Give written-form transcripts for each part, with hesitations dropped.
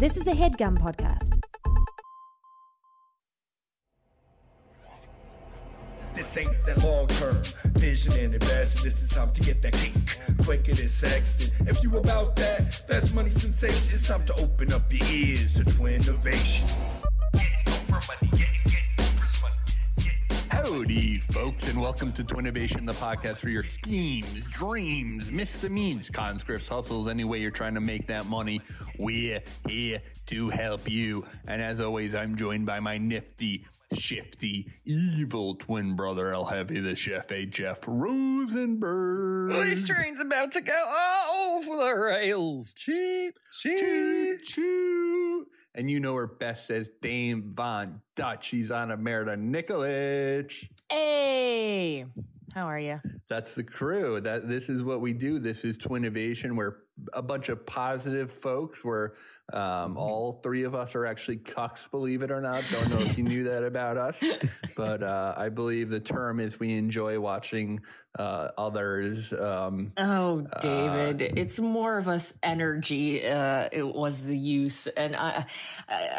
This is a HeadGum podcast. This ain't that long-term vision and investing. This is time to get that cake quicker than Sexton. If you about that, that's money sensation. It's time to open up your ears to Twinnovation. Get over money, Howdy, folks, and welcome to Twinnovation, the podcast for your schemes, dreams, misdemeans, conscripts, hustles, any way you're trying to make that money. We're here to help you. And as always, I'm joined by my nifty, shifty, evil twin brother, El Heavy, the Chef A. Jeff Rosenberg. This train's about to go off the rails. Cheep, cheep, cheep. And you know her best as Dame Von Dutch. She's Ana, Emerita Nikolic. Hey, how are you? That's the crew. This is what we do. This is Twinnovation. We're a bunch of positive folks. We're all three of us are actually cucks, believe it or not. Don't know if you knew that about us, but I believe the term is we enjoy watching others. David, it's more of us energy. It was the use, and I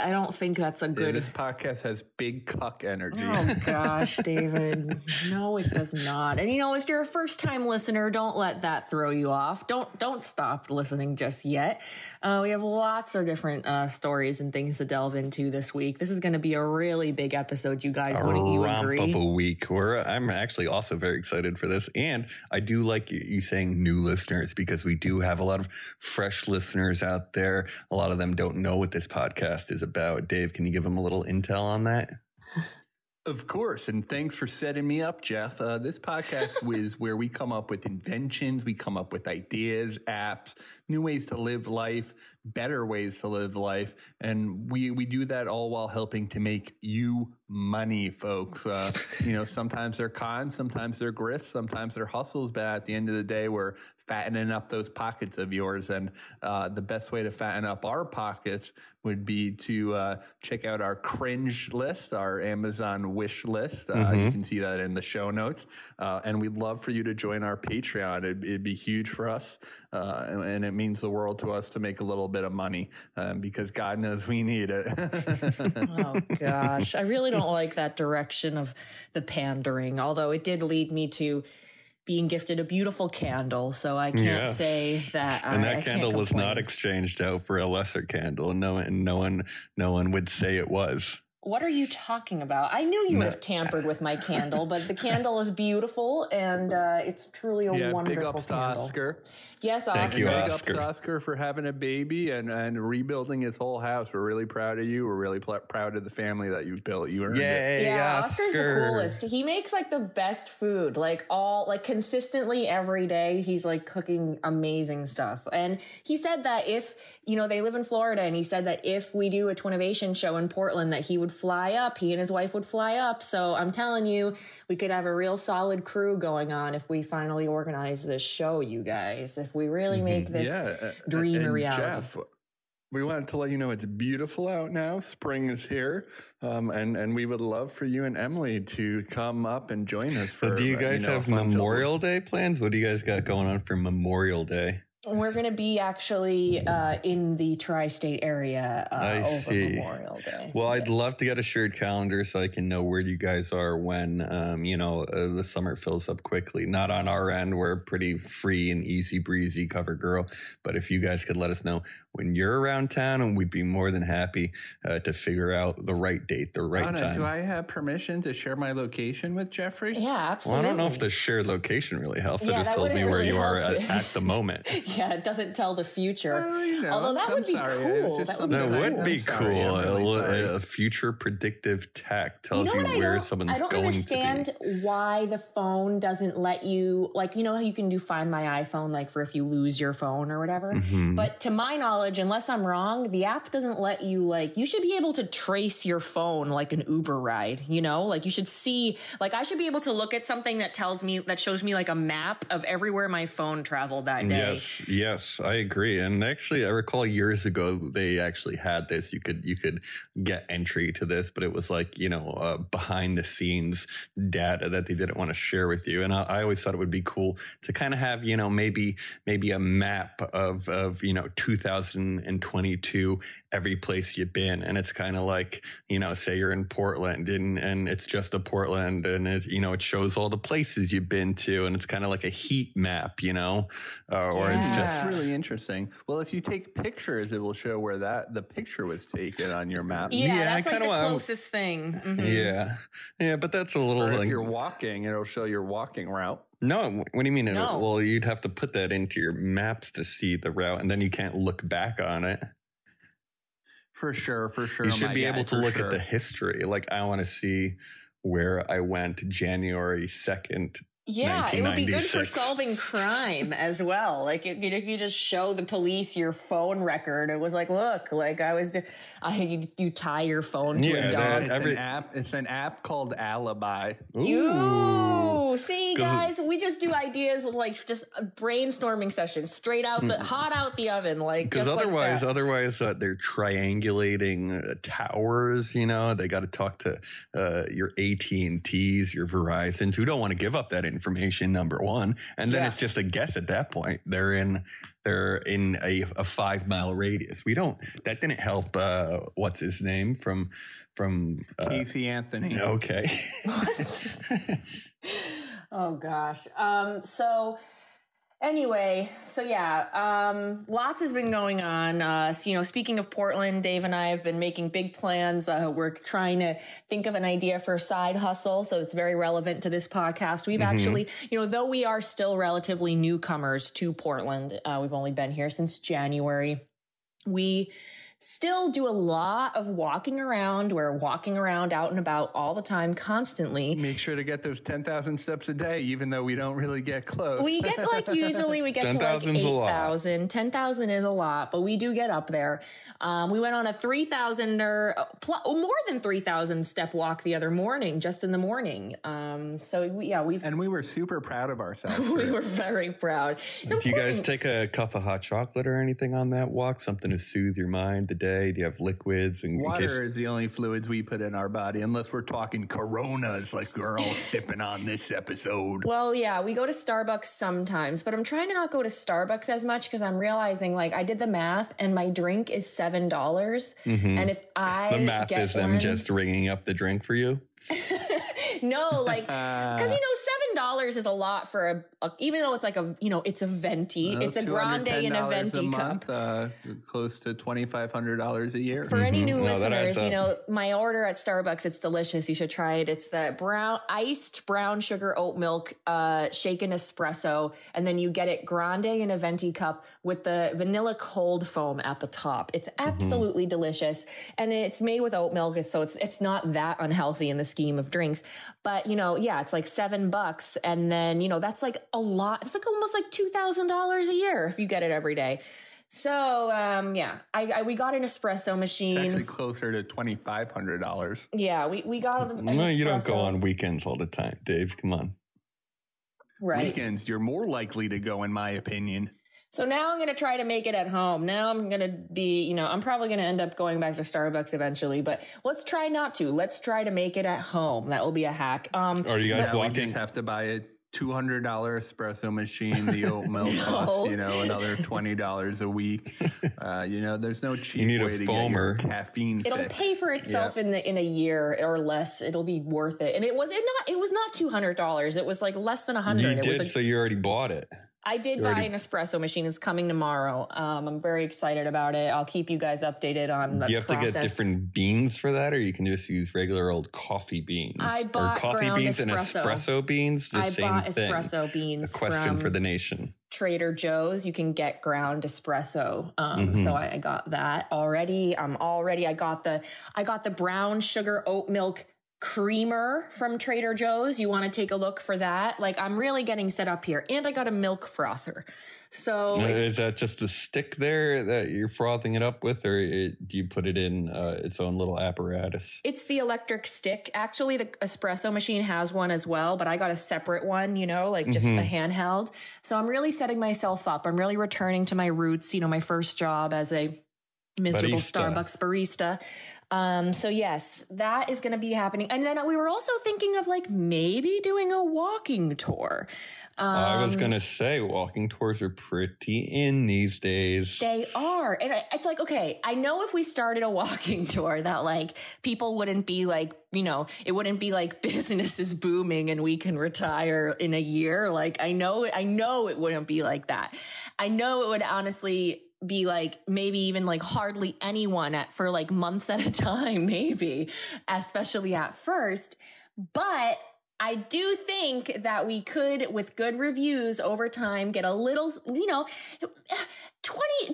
don't think that's a good. This podcast has big cuck energy. Oh gosh, David, no, it does not. And you know, if you're a first time listener, don't let that throw you off. Don't stop listening just yet. We have lots of different stories and things to delve into this week. This is going to be a really big episode, you guys. Wouldn't you agree? A romp of a week. I'm actually also very excited for this. And I do like you saying new listeners, because we do have a lot of fresh listeners out there. A lot of them don't know what this podcast is about. Dave, can you give them a little intel on that? Of course. And thanks for setting me up, Jeff. This podcast is where we come up with inventions. We come up with ideas, apps, new ways to live life, better ways to live life. And we do that all while helping to make you money, folks. Sometimes they're cons, sometimes they're grifts, sometimes they're hustles. But at the end of the day, we're fattening up those pockets of yours. And the best way to fatten up our pockets would be to check out our cringe list, our Amazon wish list. You can see that in the show notes. And we'd love for you to join our Patreon. It'd be huge for us. And it means the world to us to make a little bit of money because God knows we need it. Oh, gosh. I really don't like that direction of the pandering, although it did lead me to being gifted a beautiful candle, so I can't say that. And that candle was not exchanged out for a lesser candle. No one would say it was. What are you talking about? I knew you would have tampered with my candle, but the candle is beautiful, and it's truly a wonderful candle. Big ups to Oscar. Yes, Oscar. Thank you, Oscar. Big ups to Oscar for having a baby and rebuilding his whole house. We're really proud of you. We're really proud of the family that you've built. You earned it. Yeah, Oscar's the coolest. He makes the best food, consistently every day. He's cooking amazing stuff. And he said that if they live in Florida, and he said that if we do a Twinnovation show in Portland, that he would fly up. He and his wife would fly up. So I'm telling you, we could have a real solid crew going on if we finally organize this show, you guys. If we really make this dream a reality. Jeff, we wanted to let you know it's beautiful out now. Spring is here. And we would love for you and Emily to come up and join us. Do you guys have Memorial Day plans? What do you guys got going on for Memorial Day? We're going to be actually in the tri-state area over Memorial Day. Well, yes. I'd love to get a shared calendar so I can know where you guys are when, the summer fills up quickly. Not on our end. We're pretty free and easy breezy cover girl. But if you guys could let us know when you're around town, and we'd be more than happy to figure out the right date, the right time. Do I have permission to share my location with Jeffrey? Yeah, absolutely. Well, I don't know if the shared location really helps. It just tells me where you are at the moment. Yeah, it doesn't tell the future. Although that would be cool. That would be cool. A future predictive tech tells you where someone's going to be. I don't understand why the phone doesn't let you, how you can do Find My iPhone, for if you lose your phone or whatever. Mm-hmm. But to my knowledge, unless I'm wrong, the app doesn't let you, you should be able to trace your phone like an Uber ride, you should see, I should be able to look at something that shows me a map of everywhere my phone traveled that day. Yes. Yes, I agree. And actually, I recall years ago they actually had this. You could get entry to this, but it was like, you know, behind the scenes data that they didn't want to share with you. And I always thought it would be cool to kind of have, you know, maybe a map of you know 2022 every place you've been, and it's kind of like, you know, say you're in Portland and it's just a Portland, and it, you know, it shows all the places you've been to, and it's kind of like a heat map, you know. Or it's just really interesting. Well, if you take pictures, it will show where the picture was taken on your map. Yeah, that's like the closest thing. Mm-hmm. Yeah, but that's a little. Or if you're walking, it'll show your walking route. No, what do you mean? No. Well, you'd have to put that into your maps to see the route, and then you can't look back on it. For sure. You should be able to look at the history. Like, I want to see where I went January 2nd. Yeah, it would be good for solving crime as well. Like, you just show the police your phone record. It was like, look, like I was. You tie your phone to a dog. It's an app called Alibi. Ooh, see, guys, we just do ideas like just a brainstorming session, straight out hot out the oven, like. Because otherwise, they're triangulating towers. You know, they got to talk to your AT&Ts, your Verizons, who don't want to give up that information, number one, and then it's just a guess at that point. They're in a 5-mile radius. That didn't help. What's his name from Casey Anthony? Okay. What? Oh gosh. So. Anyway, so yeah, lots has been going on. You know, speaking of Portland, Dave and I have been making big plans. We're trying to think of an idea for a side hustle, so it's very relevant to this podcast. We've actually, you know, though we are still relatively newcomers to Portland, we've only been here since January. We still do a lot of walking around. We're walking around out and about all the time, constantly. Make sure to get those 10,000 steps a day, even though we don't really get close. We get like, usually we get 10, to like 8,000. 10,000 is a lot, but we do get up there. We went on a 3,000 step walk the other morning, just in the morning. And we were super proud of ourselves. We were very proud. Do you guys take a cup of hot chocolate or anything on that walk? Something to soothe your mind? The day? Do you have liquids? And water is the only fluids we put in our body, unless we're talking Coronas, like we're all sipping on this episode. Well, yeah, we go to Starbucks sometimes, but I'm trying to not go to Starbucks as much because I'm realizing, like, I did the math, and my drink is $7. And if I the math get is them one, just ringing up the drink for you. No, like, because, you know, $7 is a lot for a, even though it's like a, you know, it's a venti, it's a grande and a venti cup. Close to $2,500 a year. For any new listeners, you know, my order at Starbucks, it's delicious. You should try it. It's the iced brown sugar oat milk, shaken espresso. And then you get it grande and a venti cup with the vanilla cold foam at the top. It's absolutely delicious. And it's made with oat milk. So it's not that unhealthy in the scheme of drinks, but, you know, yeah, it's like $7, and then, you know, that's like a lot. It's like almost like $2,000 a year if you get it every day. So, yeah, we got an espresso machine. It's actually closer to $2,500. Yeah, we got an espresso. You don't go on weekends all the time, Dave. Come on. Right. Weekends, you're more likely to go, in my opinion. So now I'm going to try to make it at home. Now I'm going to be, you know, I'm probably going to end up going back to Starbucks eventually, but let's try not to. Let's try to make it at home. That will be a hack. Are you guys walking? We just have to buy a $200 espresso machine, the oat milk costs, you know, another $20 a week. You know, there's no cheap way to get your caffeine. It'll pay for itself in a year or less. It'll be worth it. And it was not $200. It was like less than $100. So you already bought it. I did buy an espresso machine. It's coming tomorrow. I'm very excited about it. I'll keep you guys updated on the process. Do you have to get different beans for that, or you can just use regular old coffee beans? I bought coffee beans and espresso beans. The same thing. I bought espresso beans. A question for the nation. Trader Joe's, you can get ground espresso. So I got that already. I got the brown sugar oat milk creamer from Trader Joe's. You want to take a look for that. Like, I'm really getting set up here. And I got a milk frother. So is that just the stick there that you're frothing it up with, or do you put it in its own little apparatus? It's the electric stick. Actually, the espresso machine has one as well, but I got a separate one, you know, like just a handheld. So I'm really setting myself up. I'm really returning to my roots, you know, my first job as a miserable Starbucks barista. So yes, that is going to be happening. And then we were also thinking of like maybe doing a walking tour. I was going to say walking tours are pretty in these days. They are. And it's like, okay, I know if we started a walking tour that like people wouldn't be like, you know, it wouldn't be like business is booming and we can retire in a year. Like I know it wouldn't be like that. I know it would honestly be like maybe even like hardly anyone for like months at a time, maybe, especially at first. But I do think that we could, with good reviews over time, get a little, you know,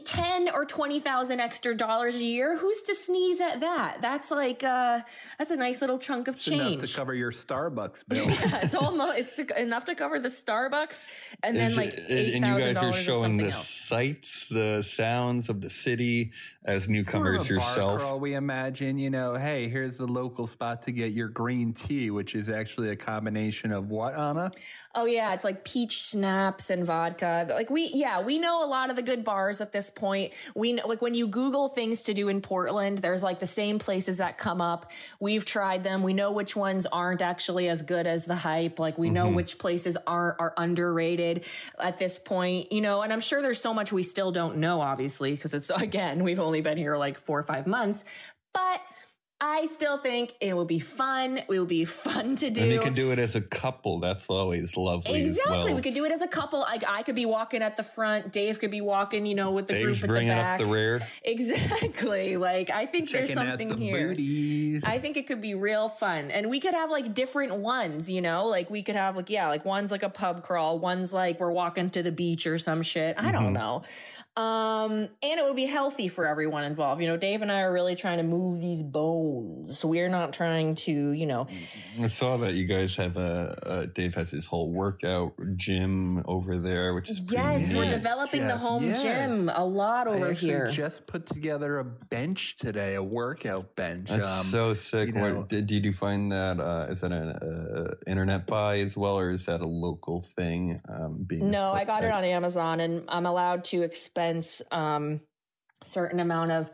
10 or $20,000 extra dollars a year. Who's to sneeze at that? That's like, that's a nice little chunk of change. Enough to cover your Starbucks bill. Yeah, it's almost, it's enough to cover the Starbucks and then like $8,000. And you guys are showing the sights, the sounds of the city as newcomers yourself. Girl, we imagine, you know, hey, here's the local spot to get your green tea, which is actually a combination of what, Anna? Oh yeah, it's like peach schnapps and vodka. Like we know a lot of the good bars at this point. We know, like when you Google things to do in Portland, there's like the same places that come up. We've tried them. We know which ones aren't actually as good as the hype. Like we know which places are underrated at this point, you know, and I'm sure there's so much we still don't know, obviously, because it's, again, we've only been here like 4 or 5 months, but I still think it will be fun. It will be fun to do. And you can do it as a couple. That's always lovely. Exactly. As well. We could do it as a couple. I could be walking at the front. Dave could be walking, you know, with the Dave's group at the back. Dave's bringing up the rear. Exactly. Like, I think there's something here. Booty. I think it could be real fun. And we could have like different ones, you know, like we could have like, yeah, like one's like a pub crawl. One's like we're walking to the beach or some shit. I don't know. And it would be healthy for everyone involved. You know, Dave and I are really trying to move these bones. We're not trying to, you know. I saw that you guys have Dave has his whole workout gym over there, which is we're developing the home gym a lot over here. I just put together a bench today, a workout bench. That's so sick. You know, did you find that, is that an internet buy as well, or is that a local thing? No, I got it on Amazon, and I'm allowed to expend certain amount of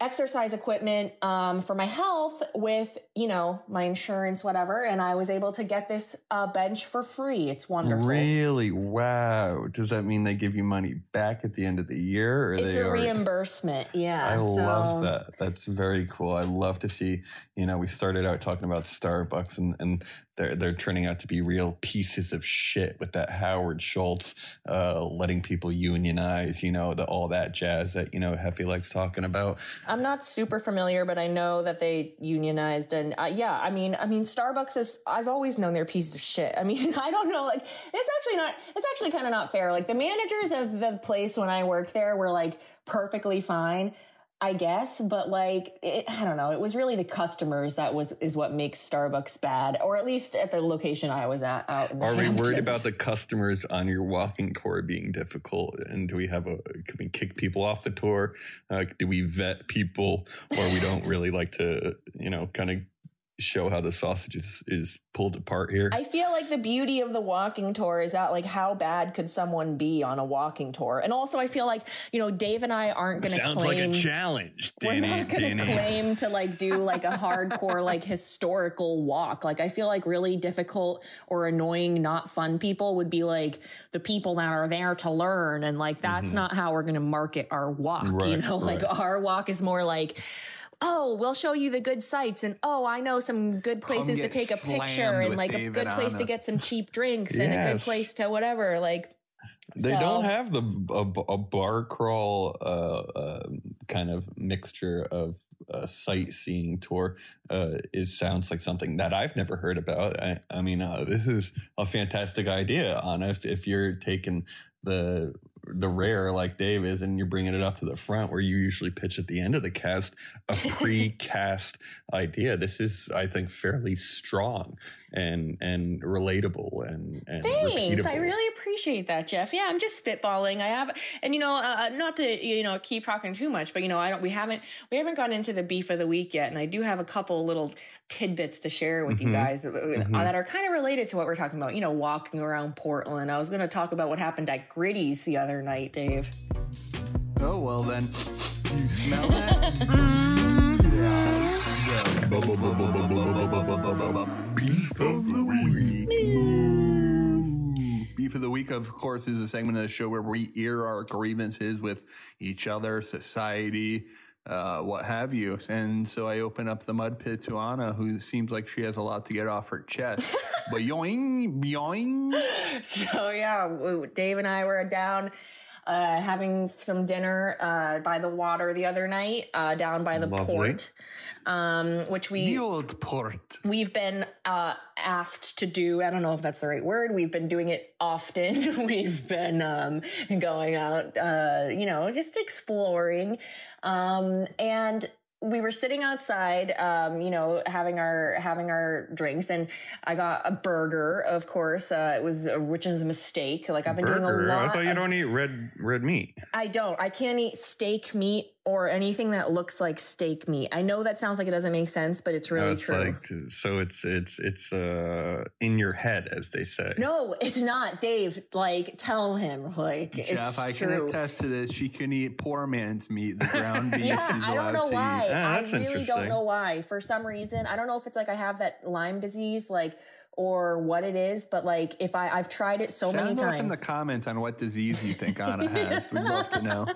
exercise equipment for my health with, you know, my insurance, whatever. And I was able to get this bench for free. It's wonderful. Really? Wow. Does that mean they give you money back at the end of the year? Or it's a reimbursement. Yeah. I love that. That's very cool. I love to see, you know, we started out talking about Starbucks and they're turning out to be real pieces of shit with that Howard Schultz letting people unionize, you know, all that jazz that, you know, Heffy likes talking about. I'm not super familiar, but I know that they unionized. And I mean, Starbucks is, I've always known they're pieces of shit. I mean, I don't know. Like, it's actually kind of not fair. Like the managers of the place when I worked there were like perfectly fine, I guess, but like, I don't know. It was really the customers that is what makes Starbucks bad, or at least at the location I was at. Out in the Hamptons. Are we worried about the customers on your walking tour being difficult? And do we can we kick people off the tour? Do we vet people, or we don't really like to, you know, kind of show how the sausage is pulled apart here? I feel like the beauty of the walking tour is that, like, how bad could someone be on a walking tour? And also, I feel like, you know, Dave and I aren't going to claim... Sounds like a challenge, Danny. We're not going to claim to, like, do, like, a hardcore, like, historical walk. Like, I feel like really difficult or annoying, not fun people would be, like, the people that are there to learn. And, like, that's not how we're going to market our walk, right, you know? Right. Like, our walk is more like... oh, we'll show you the good sites, and oh, I know some good places to take a picture, and like Dave a good place to get some cheap drinks, and a good place to whatever. Like they don't have a bar crawl kind of mixture of a sightseeing tour. It sounds like something that I've never heard about. I mean, this is a fantastic idea, Anna. If you're taking the the rare like Dave is, and you're bringing it up to the front where you usually pitch at the end of the cast a pre-cast idea. This is, I think, fairly strong and relatable and thanks, repeatable. I really appreciate that, Jeff. Yeah, I'm just spitballing. I have, and you know, not to keep talking too much, but you know, we haven't gotten into the beef of the week yet, and I do have a couple little tidbits to share with you guys that are kind of related to what we're talking about. You know, walking around Portland. I was going to talk about what happened at Gritty's the other night, Dave. Oh, well then. You smell that? Yeah. Beef of the week. Beef of the week, of course, is a segment of the show where we air our grievances with each other, society, what have you. And so I open up the mud pit to Ana, who seems like she has a lot to get off her chest. Boing, boing. So yeah, Dave and I were down having some dinner by the water the other night, down by the port, which we the old port. We've been aft to do. I don't know if that's the right word. We've been doing it often. We've been going out, just exploring. And we were sitting outside, having our drinks, and I got a burger, of course. Which is a mistake. Like I've been doing a lot. I thought you don't eat red meat. I don't. I can't eat steak meat or anything that looks like steak meat. I know that sounds like it doesn't make sense, but it's really true. Like, so it's in your head, as they say. No, it's not, Dave. Like, tell him. Like, Jeff, it's I true. Can attest to this. She can eat poor man's meat. The ground beef. Yeah, I don't know why. I really don't know why. For some reason, I don't know if it's like I have that Lyme disease, like, or what it is, but like if I've tried it so many times. In the comments on what disease you think Ana has. We'd love to know.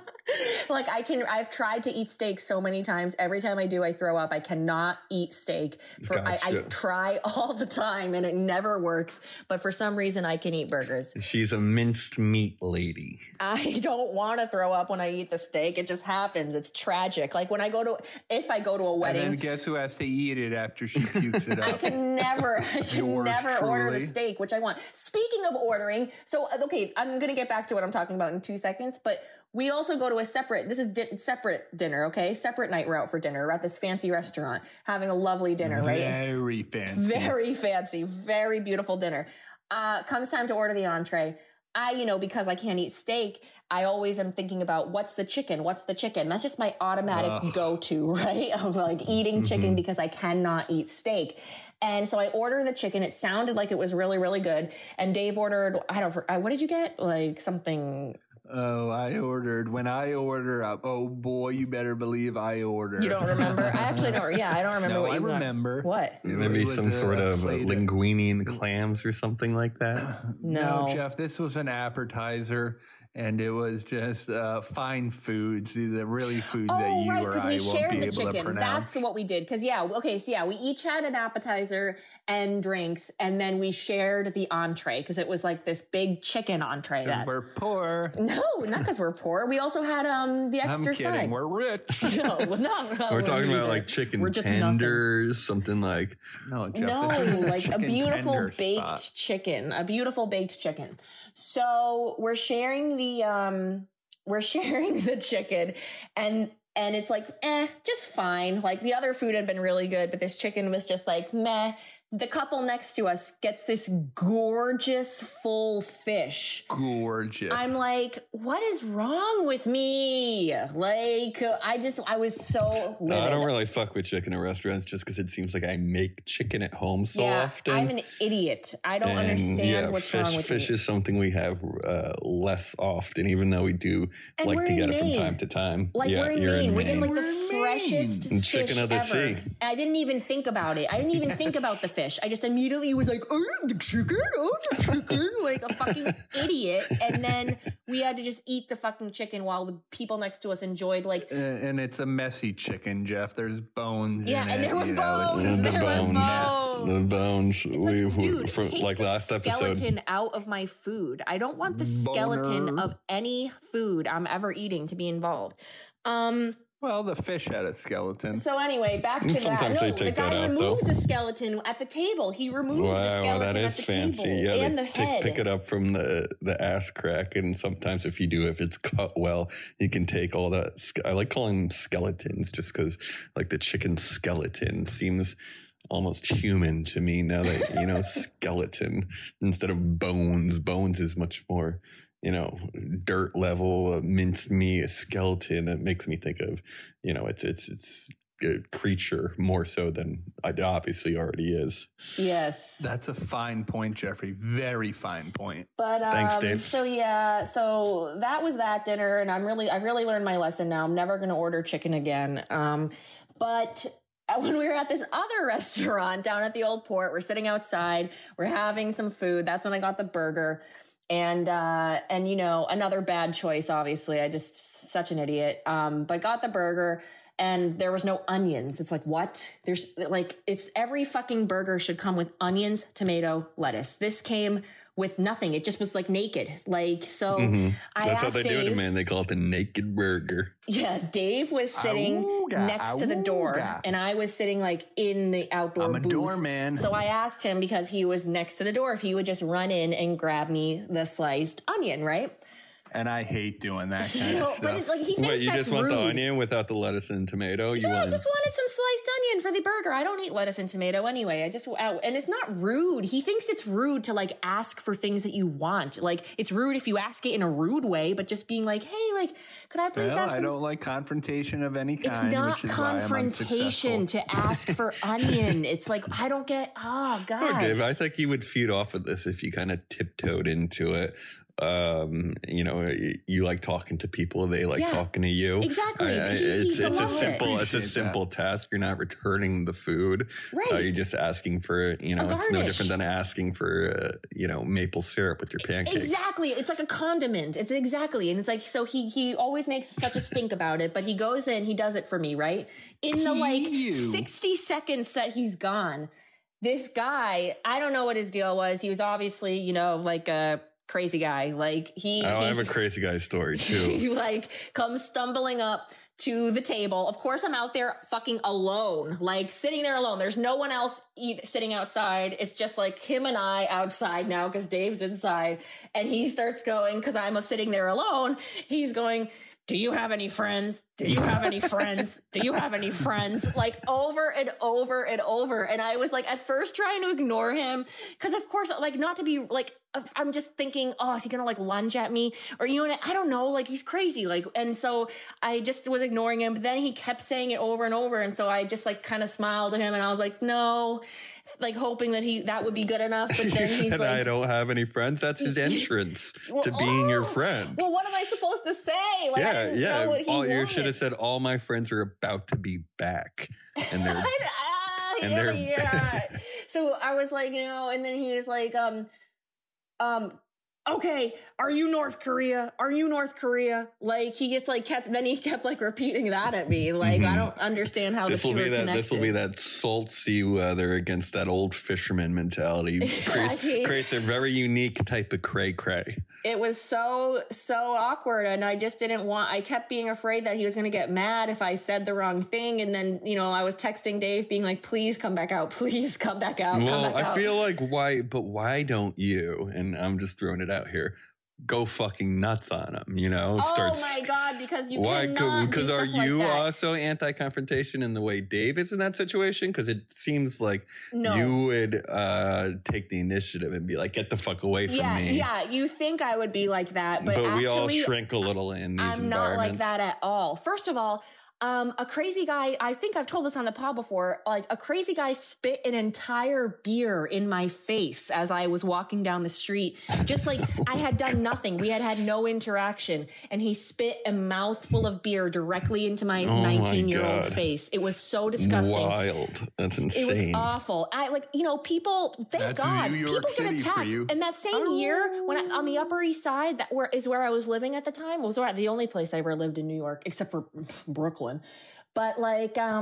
Like I've tried to eat steak so many times. Every time I do, I throw up. I cannot eat steak. Gotcha. I try all the time and it never works. But for some reason, I can eat burgers. She's a minced meat lady. I don't want to throw up when I eat the steak. It just happens. It's tragic. Like when if I go to a wedding. And then guess who has to eat it after she pukes it up? I can never order the steak, which I want. Speaking of ordering, so okay, I'm going to get back to what I'm talking about in 2 seconds, but we also go to a separate, this is separate dinner, okay? Separate night we're out for dinner. We're at this fancy restaurant, having a lovely dinner, right? Very fancy. Very fancy, very beautiful dinner. Comes time to order the entree. Because I can't eat steak, I always am thinking about what's the chicken? That's just my automatic go-to, right? Of like eating chicken because I cannot eat steak. And so I ordered the chicken. It sounded like it was really, really good. And Dave ordered, what did you get? Like something. Oh, when I order, oh boy, you better believe I order. You don't remember? I actually don't. Yeah, I don't remember. No, I remember. What? Maybe some sort of linguine and clams or something like that. No, Jeff, this was an appetizer. And it was just fine foods, the really foods that you or I won't be able to pronounce. That's what we did. Because, yeah, okay, so yeah, we each had an appetizer and drinks, and then we shared the entree because it was like this big chicken entree. Because we're poor. No, not because we're poor. We also had the extra side. I'm kidding. We're rich. No, we're not. We're talking about like chicken tenders, something like. No, Jeff, like a beautiful baked chicken. A beautiful baked chicken. So we're sharing the chicken and it's like, just fine. Like the other food had been really good, but this chicken was just like, meh. The couple next to us gets this gorgeous full fish. Gorgeous. I'm like, what is wrong with me? Like, I was so livid. No, I don't really fuck with chicken at restaurants just because it seems like I make chicken at home often. I'm an idiot. I don't understand what's wrong with me. Fish is something we have less often, even though we do and like to get it from time to time. Like we're in Maine. We get like the freshest chicken fish of the sea. I didn't even think about it. I didn't even think about the fish. I just immediately was like, oh, the chicken, like a fucking idiot. And then we had to just eat the fucking chicken while the people next to us enjoyed like. And it's a messy chicken, Jeff. There's bones. Yeah, and there was bones. The bones. Dude, take the skeleton out of my food. I don't want the skeleton of any food I'm ever eating to be involved. Well, the fish had a skeleton. So anyway, back to Sometimes that. No, the guy out, removes though. A skeleton at the table. He removed the skeleton that is at the fancy. Table yeah, and the head. Pick it up from the ass crack, and sometimes if you do, if it's cut well, you can take all that. I like calling them skeletons just because, like, the chicken skeleton seems almost human to me now that, you know, skeleton instead of bones. Bones is much more, you know, dirt level, minced meat, a skeleton. It makes me think of, you know, it's a creature more so than it obviously already is. Yes. That's a fine point, Jeffrey. Very fine point. But thanks, Dave. So yeah, so that was that dinner, and I've really learned my lesson now. I'm never going to order chicken again. But when we were at this other restaurant down at the old port, we're sitting outside, we're having some food. That's when I got the burger. And you know, another bad choice, obviously. I just such an idiot. But got the burger and there was no onions. It's like, what? There's like, it's every fucking burger should come with onions, tomato, lettuce. This came with nothing. It just was like naked. Like, so That's how they Dave, do it, man. They call it the naked burger. Yeah. Dave was sitting next to the door and I was sitting like in the outdoor booth. I'm a doorman. So I asked him, because he was next to the door, if he would just run in and grab me the sliced onion, right? And I hate doing that kind of stuff. But it's like, he thinks Wait, you that's just want rude. The onion without the lettuce and tomato? You I just wanted some sliced onion for the burger. I don't eat lettuce and tomato anyway. And it's not rude. He thinks it's rude to like ask for things that you want. Like, it's rude if you ask it in a rude way, but just being like, hey, like, could I please have some? I don't like confrontation of any kind. It's not confrontation to ask for onion. It's like, I don't get, oh, God. Oh, Dave, I think you would feed off of this if you kind of tiptoed into it. You know, you like talking to people, they like talking to you. Exactly. It's a simple task. You're not returning the food. Right. You're just asking for, you know, it's no different than asking for, you know, maple syrup with your pancakes. Exactly. It's like a condiment. It's exactly. And it's like, so he always makes such a stink about it, but he goes in, he does it for me, right? In the like 60 seconds that he's gone, this guy, I don't know what his deal was. He was obviously, you know, like a crazy guy. Like I have a crazy guy story too. He like comes stumbling up to the table. Of course, I'm out there fucking alone, like sitting there alone. There's no one else sitting outside. It's just like him and I outside now because Dave's inside. And he starts going, because I'm sitting there alone. He's going, do you have any friends? Do you have any friends? Do you have any friends? Like over and over and over. And I was like at first trying to ignore him because, of course, like not to be like, I'm just thinking, oh, is he going to like lunge at me? Or, you know, I don't know. Like he's crazy. Like, and so I just was ignoring him. But then he kept saying it over and over. And so I just like kind of smiled at him and I was like, no, like hoping that that would be good enough. But then he's like, I don't have any friends. That's his entrance to being your friend. Well, what am I supposed to say? Like, I didn't know what he wanted. It said all my friends are about to be back and they're So I was like, you know, and then he was like okay, are you North Korea? Like he just like kept like repeating that at me. Like I don't understand how this will be that connected. This will be that salt sea weather against that old fisherman mentality. Creates a very unique type of cray. It was so awkward, and I just didn't want. I kept being afraid that he was going to get mad if I said the wrong thing, and then you know I was texting Dave, being like, "Please come back out, please come back out." Well, I feel like why don't you? And I'm just throwing it out here. Go fucking nuts on him, you know? Oh my God, because you cannot do stuff like that. Because are you also anti-confrontation in the way Dave is in that situation? Because it seems like you would take the initiative and be like, get the fuck away from me. Yeah, you think I would be like that, but actually, we all shrink a little in these environments. I'm not like that at all. First of all, a crazy guy, I think I've told this on the pod before, like a crazy guy spit an entire beer in my face as I was walking down the street. Just like I had done nothing. We had no interaction. And he spit a mouthful of beer directly into my 19-year-old face. It was so disgusting. Wild. That's insane. It was awful. I like, you know, people, thank God, people get attacked. And that same year, when on the Upper East Side, is where I was living at the time, was the only place I ever lived in New York, except for Brooklyn. But like, there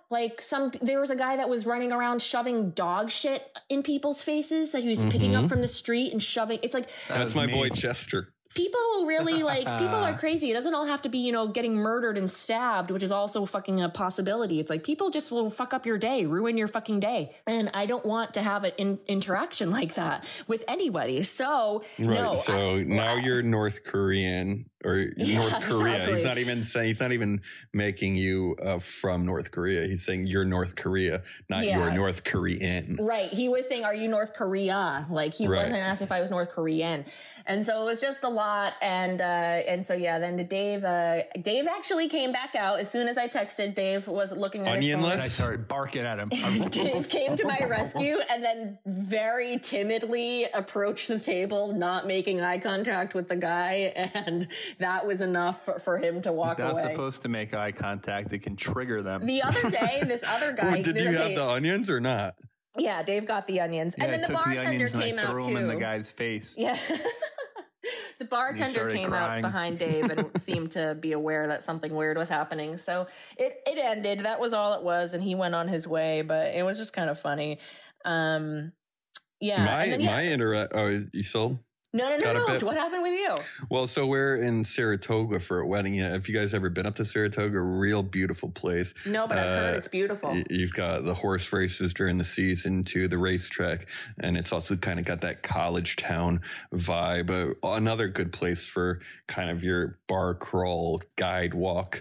was a guy that was running around shoving dog shit in people's faces that he was picking up from the street and shoving. It's like that's my boy Chester. People really, like, people are crazy. It doesn't all have to be, you know, getting murdered and stabbed, which is also fucking a possibility. It's like people just will fuck up your day, ruin your fucking day. And I don't want to have an interaction like that with anybody. So, right. No. So now you're North Korean or North Korea. Exactly. He's not even saying, he's not even making you from North Korea. He's saying you're North Korea, not you're North Korean. Right. He was saying, are you North Korea? Like he wasn't asking if I was North Korean. And so it was just a lot. And so, yeah, then Dave actually came back out. As soon as I texted, Dave was looking at his phone. I started barking at him. Dave came to my rescue and then very timidly approached the table, not making eye contact with the guy. And that was enough for him to walk away. Not supposed to make eye contact. It can trigger them. The other day, this other guy... Did you have the onions or not? Yeah, Dave got the onions. Yeah, and then the bartender came out, too. I threw them in the guy's face. Yeah. The bartender came out behind Dave and seemed to be aware that something weird was happening. So it ended. That was all it was. And he went on his way. But it was just kind of funny. Yeah. Oh, you sold? No. What happened with you? Well, so we're in Saratoga for a wedding. Yeah, if you guys ever been up to Saratoga, real beautiful place. No, but I've heard it's beautiful. You've got the horse races during the season to the racetrack. And it's also kind of got that college town vibe. Another good place for kind of your bar crawl guide walk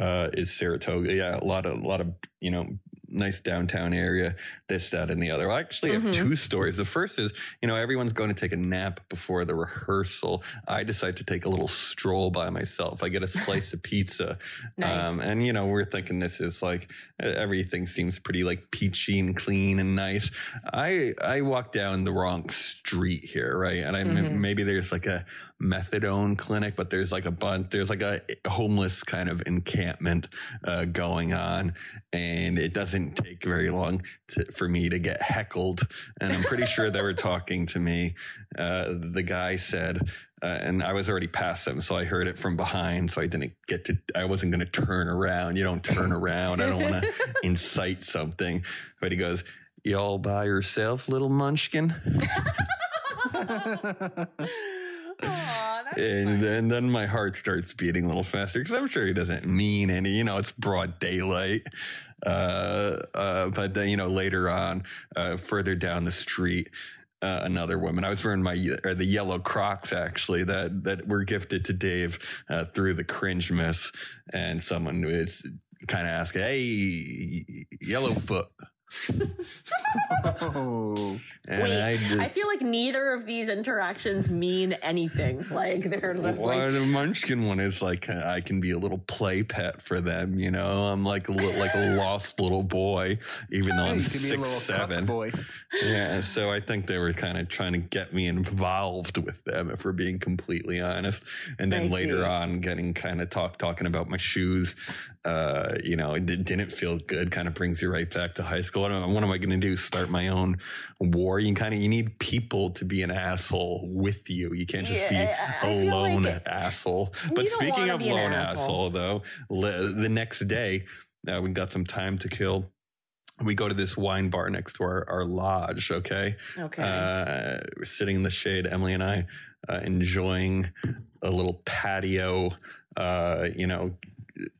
is Saratoga. Yeah, a lot of, you know, nice downtown area, this, that, and the other. I actually have two stories. The first is, you know, everyone's going to take a nap before the rehearsal. I decide to take a little stroll by myself. I get a slice of pizza. Nice. And, you know, we're thinking this is like, everything seems pretty like peachy and clean and nice. I walk down the wrong street here, right? And maybe there's like a methadone clinic, but there's like a homeless kind of encampment going on. And it doesn't take very long for me to get heckled. And I'm pretty sure they were talking to me. The guy said, and I was already past them, so I heard it from behind. So I wasn't going to turn around. You don't turn around. I don't want to incite something. But he goes, "You all by yourself, little munchkin?" And then my heart starts beating a little faster because I'm sure he doesn't mean any, you know, it's broad daylight. But then, you know, later on, further down the street, another woman. I was wearing the yellow Crocs, actually, that were gifted to Dave through the Cringe-mas. And someone was kind of asking, "Hey, Yellowfoot." I feel like neither of these interactions mean anything. Like they're just the munchkin one is like I can be a little play pet for them, you know. I'm like a lost little boy, even though I'm 6'7" boy. Yeah, so I think they were kind of trying to get me involved with them, if we're being completely honest. And then later on, getting kind of talking about my shoes, you know, it didn't feel good. Kind of brings you right back to high school. What am I going to do? Start my own war? You need people to be an asshole with you. You can't just be a lone asshole. But speaking of lone asshole, though, the next day we got some time to kill. We go to this wine bar next to our lodge. Okay. We're sitting in the shade, Emily and I, enjoying a little patio.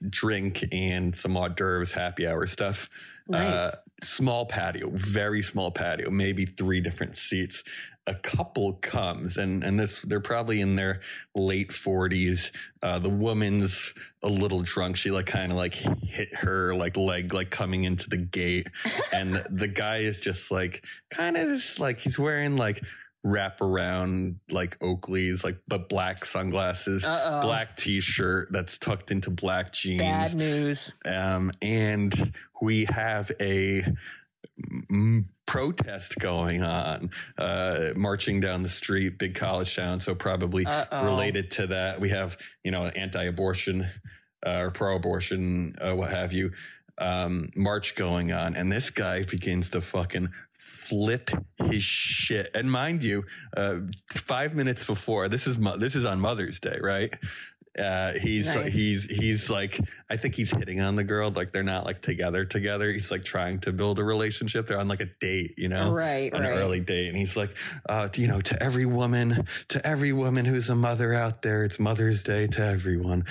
Drink and some hors d'oeuvres, happy hour stuff. Nice. Small patio, very small patio, maybe 3 different seats. A couple comes, and this, they're probably in their late 40s. The woman's a little drunk. She kind of hit her leg coming into the gate, and the guy is just he's wearing wrap around Oakley's, but black sunglasses, black t-shirt that's tucked into black jeans. Bad news. And we have a protest going on, marching down the street, big college town. So probably related to that, we have, anti-abortion or pro-abortion, what have you, march going on. And this guy begins to fucking flip his shit. And mind you, 5 minutes before, this is on Mother's Day, right? He's like, I think he's hitting on the girl. Like, they're not like together. He's like trying to build a relationship. They're on like a date, you know, an early date. And he's like, you know, to every woman who's a mother out there, it's Mother's Day to everyone,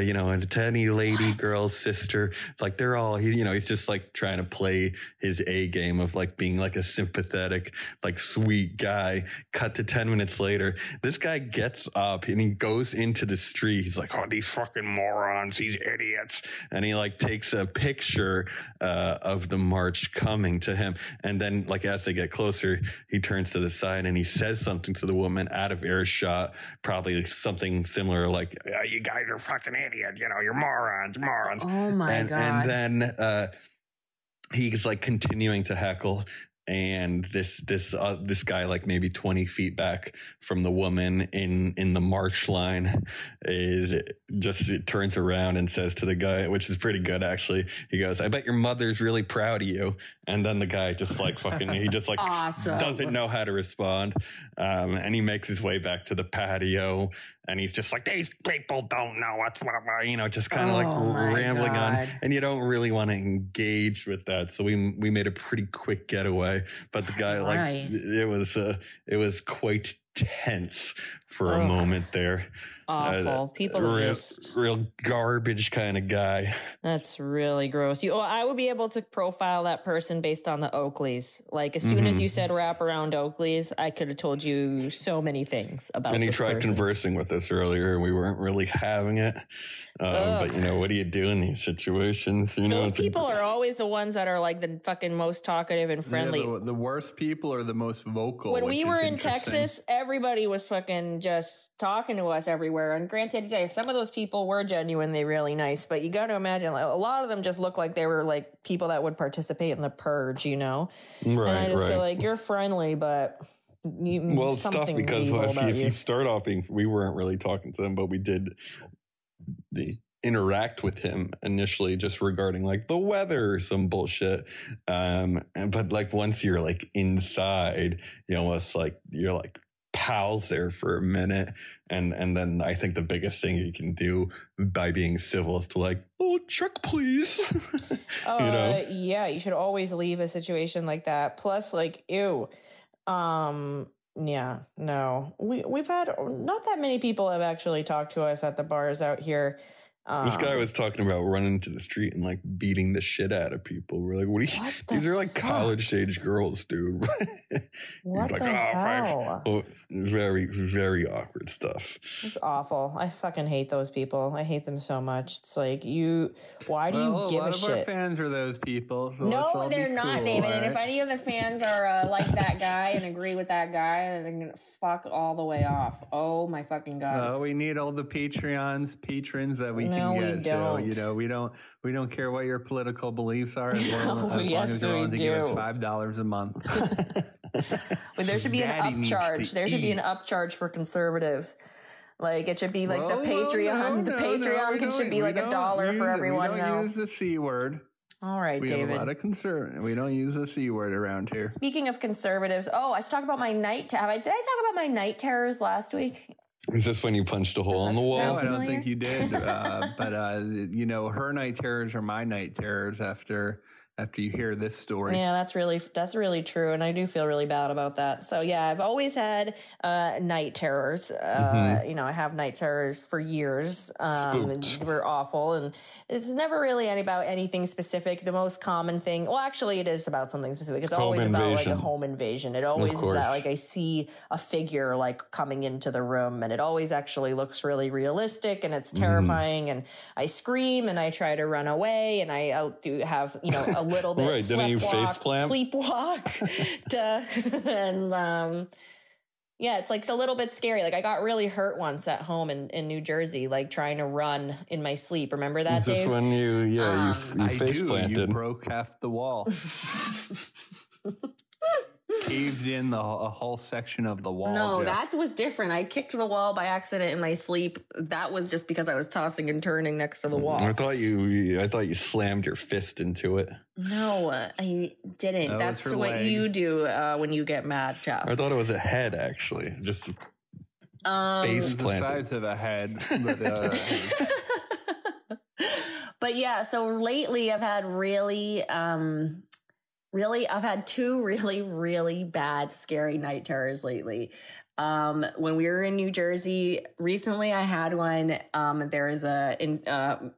you know, and to any lady, girl, sister, like they're all, you know, he's just like trying to play his A game of like being like a sympathetic, like sweet guy. Cut to 10 minutes later, this guy gets up and he goes into the street. He's like, oh, these fucking morons, these idiots. And he like takes a picture of the march coming to him. And then like as they get closer, he turns to the side and he says something to the woman out of earshot, probably something similar like, you guys are fucking idiots, you know, you're morons. Oh my God. And then he's like continuing to heckle. And this guy, like maybe 20 feet back from the woman in the march line, turns around and says to the guy, which is pretty good actually. He goes, "I bet your mother's really proud of you." And then the guy just like fucking, he just like awesome. Doesn't know how to respond. And he makes his way back to the patio. And he's just like, these people don't know what's what, you know, just kind of like rambling on. And you don't really want to engage with that. So we made a pretty quick getaway. But the guy, it was quite tense for a moment there. Awful. People are real garbage kind of guy. That's really gross. I would be able to profile that person based on the Oakleys. Like as soon as you said wrap around Oakleys, I could have told you so many things about. And he tried conversing with us earlier, and we weren't really having it. But you know, what do you do in these situations? You know, those people are always the ones that are like the fucking most talkative and friendly. Yeah, the worst people are the most vocal. When we were in Texas, everybody was fucking just talking to us everywhere. And granted, some of those people were genuinely really nice, but you got to imagine like, a lot of them just looked like they were like people that would participate in the purge, you know? Right. And I just feel like you're friendly, but it's tough because if you start off being, we weren't really talking to them, but we did interact with him initially just regarding like the weather or some bullshit. But like once you're like inside, you almost like you're like pals there for a minute. And then I think the biggest thing you can do by being civil is to like, oh, check, please. You know? Yeah, you should always leave a situation like that. Plus like, ew. Yeah, no. We've had not that many people have actually talked to us at the bars out here. This guy was talking about running to the street and like beating the shit out of people. We're like, these are like college age girls, dude. What the hell? Oh, very, very awkward stuff. It's awful. I fucking hate those people. I hate them so much. It's like, why do you give a shit? A lot of our fans are those people. So no, they're not, cool, David. Right? And if any of the fans are like that guy and agree with that guy, then they're going to fuck all the way off. Oh my fucking God. Oh, we need all the patrons that we can get. So, you know, we don't care what your political beliefs are as long as you're willing to give us $5 a month. Well, there should be an upcharge. There should be an upcharge for conservatives. Like it should be like the Patreon. Should be like $1 for everyone else. We don't use the C word. All right, David. We have a lot of conservative. We don't use the C word around here. Speaking of conservatives, I should talk about my night. Did I talk about my night terrors last week? Is this when you punched a hole in the wall? No, I don't think you did. But you know, her night terrors are my night terrors after you hear this story. Yeah, that's really true, and I do feel really bad about that. So yeah, I've always had night terrors. You know, I have night terrors for years. They were awful, and it's never really about anything specific. The most common thing, well, actually, it is about something specific. It's always about like a home invasion. It always is that like I see a figure like coming into the room, and it always actually looks really realistic, and it's terrifying. And I scream, and I try to run away, and I have you know. A little bit sleepwalk and yeah, it's like it's a little bit scary. Like I got really hurt once at home in New Jersey, like trying to run in my sleep. Remember that, Dave? Just when you face planted, you broke half the wall. Caved in a whole section of the wall. No, Jeff. That was different. I kicked the wall by accident in my sleep. That was just because I was tossing and turning next to the wall. I thought you slammed your fist into it. No, I didn't. That's what you do when you get mad, Jeff. I thought it was a head, actually. Just Base planted. The size of the head. But yeah, so lately I've had I've had two really, really bad, scary night terrors lately. When we were in New Jersey recently, I had one. There is a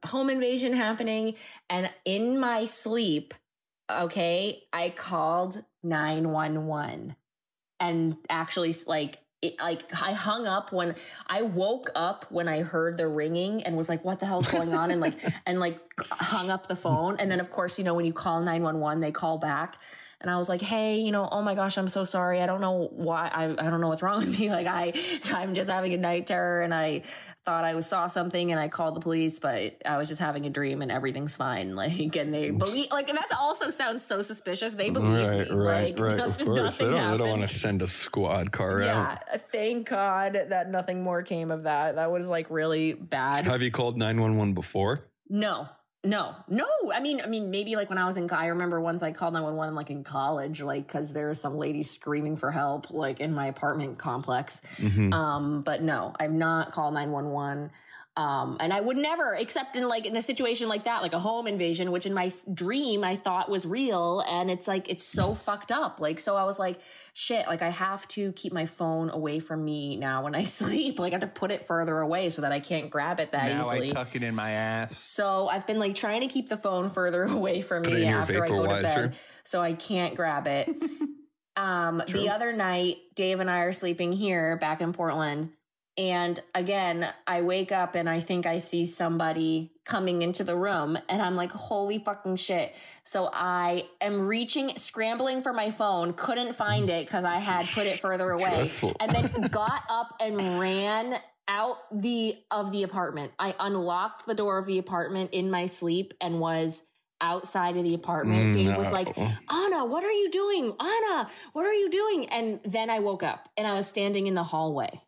home invasion happening, and in my sleep, okay, I called 911, and actually I hung up when I woke up when I heard the ringing and was like, what the hell's going on? And hung up the phone. And then of course, when you call 911, they call back. And I was like, hey, oh my gosh, I'm so sorry. I don't know why. I don't know what's wrong with me. I'm just having a night terror, and I thought I saw something, and I called the police, but I was just having a dream and everything's fine. And they believe, that also sounds so suspicious. They believe me. Right. Nothing, of course. They don't want to send a squad car out. Yeah. Thank God that nothing more came of that. That was really bad. Have you called 911 before? No. I mean, maybe when I was in, I remember once I called 911 in college, because there was some lady screaming for help, in my apartment complex. Mm-hmm. But no, I've not called 911. And I would never, except in a situation like that, a home invasion, which in my dream I thought was real. And it's so fucked up. So I was like, shit, I have to keep my phone away from me now when I sleep. I have to put it further away so that I can't grab it that easily. Now I tuck it in my ass. So I've been trying to keep the phone further away from me after I go to bed, so I can't grab it. The other night, Dave and I are sleeping here back in Portland. And again, I wake up and I think I see somebody coming into the room, and I'm like, holy fucking shit. So I am scrambling for my phone, couldn't find it because I had put it further away. Stressful. And then got up and ran out of the apartment. I unlocked the door of the apartment in my sleep and was outside of the apartment. Dave was like, Ana, what are you doing? Ana, what are you doing? And then I woke up and I was standing in the hallway.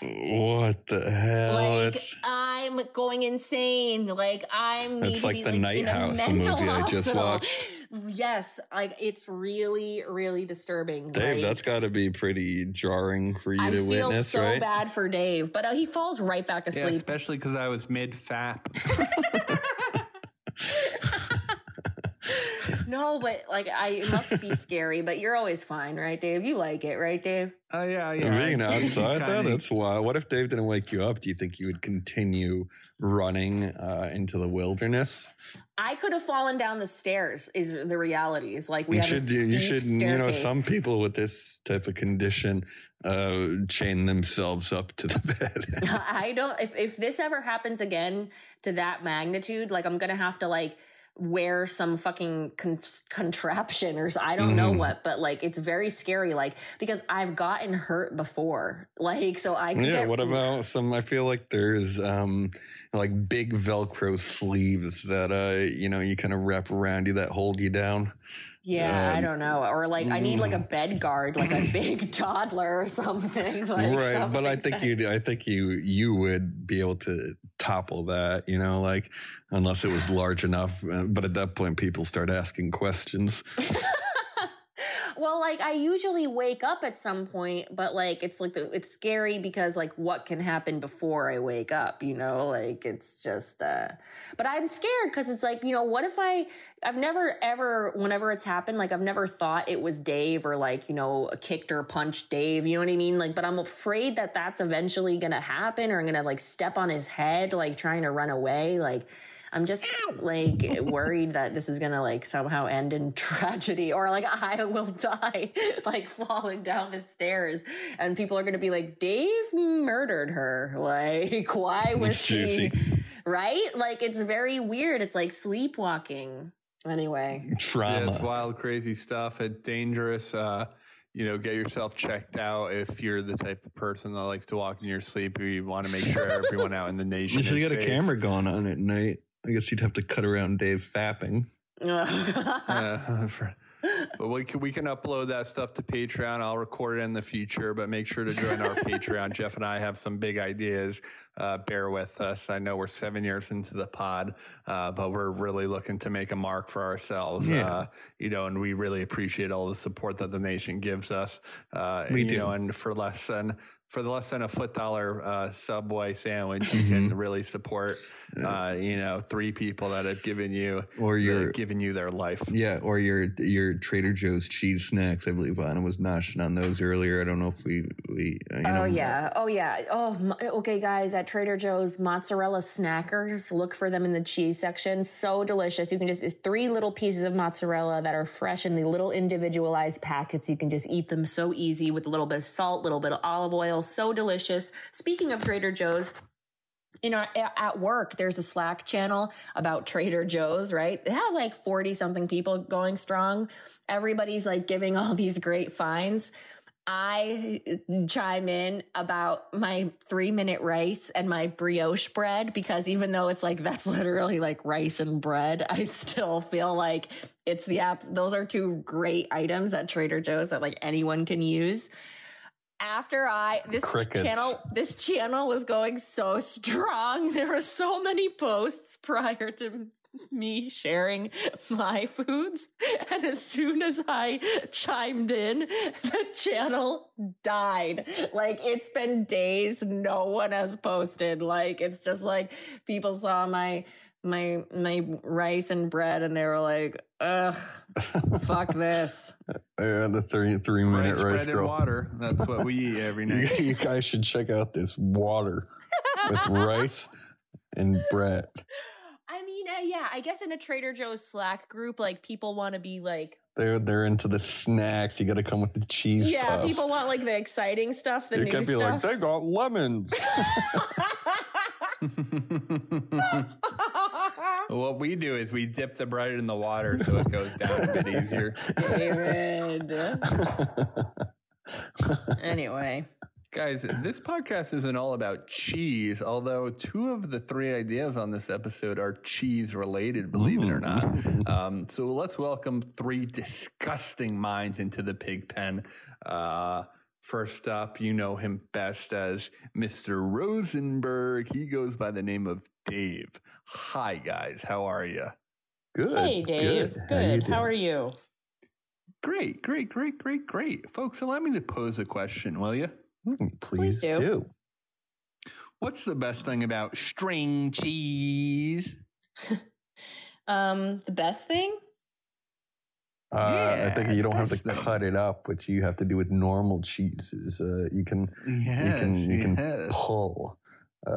What the hell? I'm going insane. I'm. It's like the Night House movie I just watched. Yes, it's really, really disturbing. Dave, that's got to be pretty jarring for you to witness, right? I feel so bad for Dave, but he falls right back asleep. Yeah, especially because I was mid-fap. No, but it must be scary, but you're always fine, right, Dave? You like it, right, Dave? Oh, yeah. Being outside, though, that's wild. What if Dave didn't wake you up? Do you think you would continue running into the wilderness? I could have fallen down the stairs, is the reality. It's like you know, some people with this type of condition chain themselves up to the bed. I don't, if this ever happens again to that magnitude, I'm going to have to, wear some fucking contraption or I don't know what, but it's very scary, because I've gotten hurt before, so I could what about some, I feel like there's big Velcro sleeves that you kind of wrap around you that hold you down. Yeah, I don't know. Or I need a bed guard, a big toddler or something. Right, something but I think you would be able to topple that, unless it was large enough. But at that point, people start asking questions. Well, I usually wake up at some point, but it's scary because what can happen before I wake up, it's just, but I'm scared because it's what if I've never ever, whenever it's happened, I've never thought it was Dave or kicked or punched Dave, you know what I mean? But I'm afraid that that's eventually going to happen, or I'm going to step on his head, trying to run away, I'm just worried that this is gonna somehow end in tragedy, or I will die falling down the stairs, and people are gonna be like, Dave murdered her. Why was she right? It's very weird. It's like sleepwalking. Anyway, trauma, yeah, it's wild, crazy stuff. It's dangerous. Get yourself checked out if you're the type of person that likes to walk in your sleep. You want to make sure everyone out in the nation. You should get a camera going on at night. I guess you'd have to cut around Dave fapping. But we can upload that stuff to Patreon. I'll record it in the future, but make sure to join our Patreon. Jeff and I have some big ideas bear with us. I know we're 7 years into the pod, but we're really looking to make a mark for ourselves. Yeah. You know, and we really appreciate all the support that the nation gives us. We do. Know, and for less than a $1 Subway sandwich, you can really support, you know, three people that have given you or given you their life. Yeah, or your Trader Joe's cheese snacks. I believe Ana was noshing on those earlier. I don't know if we you know. Oh yeah. Oh, okay, guys. At Trader Joe's, mozzarella snackers. Look for them in the cheese section. So delicious. You can just it's three little pieces of mozzarella that are fresh in the little individualized packets. You can just eat them so easy with a little bit of salt, a little bit of olive oil. So delicious. Speaking of Trader Joe's, you know, at work, there's a Slack channel about Trader Joe's, right? It has like 40 something people going strong. Everybody's like giving all these great finds. I chime in about my 3-minute rice and my brioche bread, because even though it's like, that's literally like rice and bread, I still feel like it's the app. Those are two great items at Trader Joe's that like anyone can use. After this channel was going so strong, there were so many posts prior to me sharing my foods, and as soon as I chimed in, the channel died. Like, it's been days, no one has posted. Like, it's just like people saw my rice and bread and they were like, ugh, fuck this. Yeah, the three-minute rice bread girl. And water. That's what we eat every night. You guys should check out this water with rice and bread. I mean, yeah, I guess in a Trader Joe's Slack group, like, people want to be like, they're into the snacks. You got to come with the cheese. Yeah, puffs. People want like the exciting stuff, the new stuff. You can be like, they got lemons. What we do is we dip the bread in the water so it goes down a bit easier. David. Anyway. Guys, this podcast isn't all about cheese, although two of the three ideas on this episode are cheese-related, believe it or not. So let's welcome three disgusting minds into the pig pen. First up, you know him best as Mr. Rosenberg. He goes by the name of Dave. Hi, guys. How are you? Good. Hey, Dave. Good. How are you? Great. Folks, allow me to pose a question, will you? Please do. What's the best thing about string cheese? The best thing? I think you don't have to cut it up, which you have to do with normal cheeses. You can pull,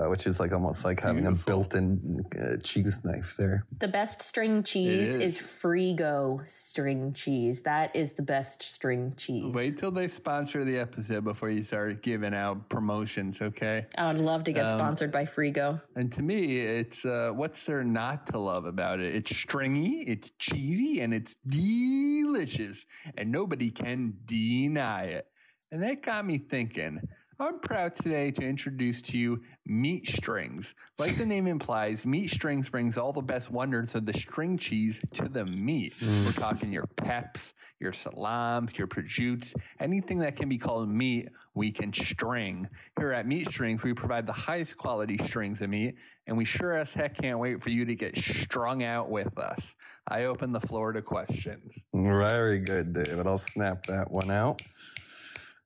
which is like almost like having a built-in cheese knife there. The best string cheese is Frigo string cheese. That is the best string cheese. Wait till they sponsor the episode before you start giving out promotions, okay? I would love to get sponsored by Frigo. And to me, it's what's there not to love about it? It's stringy, it's cheesy, and it's delicious. And nobody can deny it. And that got me thinking. I'm proud today to introduce to you Meat Strings. Like the name implies, Meat Strings brings all the best wonders of the string cheese to the meat. We're talking your peps, your salams, your prosciuts, anything that can be called meat, we can string. Here at Meat Strings, we provide the highest quality strings of meat, and we sure as heck can't wait for you to get strung out with us. I open the floor to questions. Very good, David. I'll snap that one out.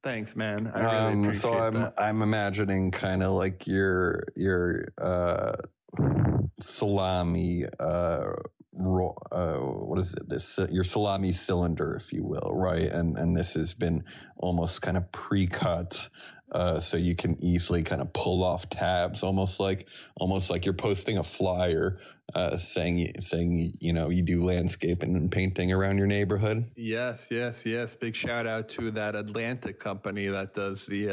Thanks, man. I really appreciate that. I'm imagining kind of like your salami what is it? This your salami cylinder, if you will, right? And this has been almost kind of pre-cut, so you can easily kind of pull off tabs, almost like you're posting a flyer saying you know you do landscaping and painting around your neighborhood. Yes. Big shout out to that Atlanta company that does the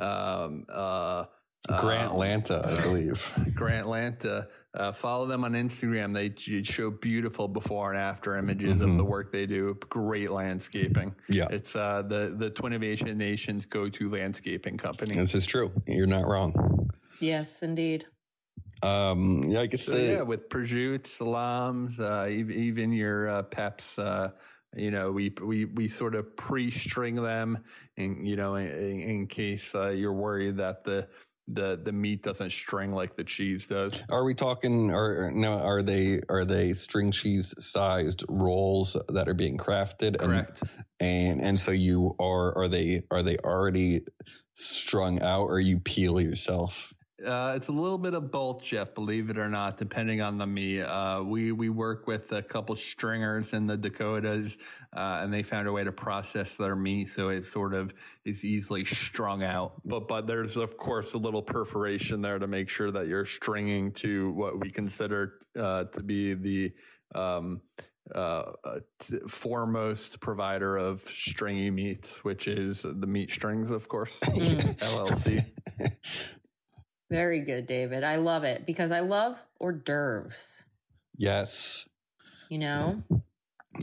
Grantlanta, I believe. Grantlanta. Follow them on Instagram. They show beautiful before and after images of the work they do. Great landscaping. Yeah. It's the Twinnovation Nation's go-to landscaping company. This is true. You're not wrong. Yes, indeed. Yeah, I guess with prosciutto, salams, even your peps, you know, we sort of pre-string them in, you know, in case you're worried that the the meat doesn't string like the cheese does. Are we talking? Are they string cheese sized rolls that are being crafted? Correct. And so you are they already strung out, or you peel yourself? It's a little bit of both, Jeff, believe it or not, depending on the meat. We work with a couple stringers in the Dakotas, and they found a way to process their meat so it sort of is easily strung out. But there's, of course, a little perforation there to make sure that you're stringing to what we consider to be the foremost provider of stringy meats, which is the Meat Strings, of course, LLC. Very good, David. I love it because I love hors d'oeuvres. Yes. You know?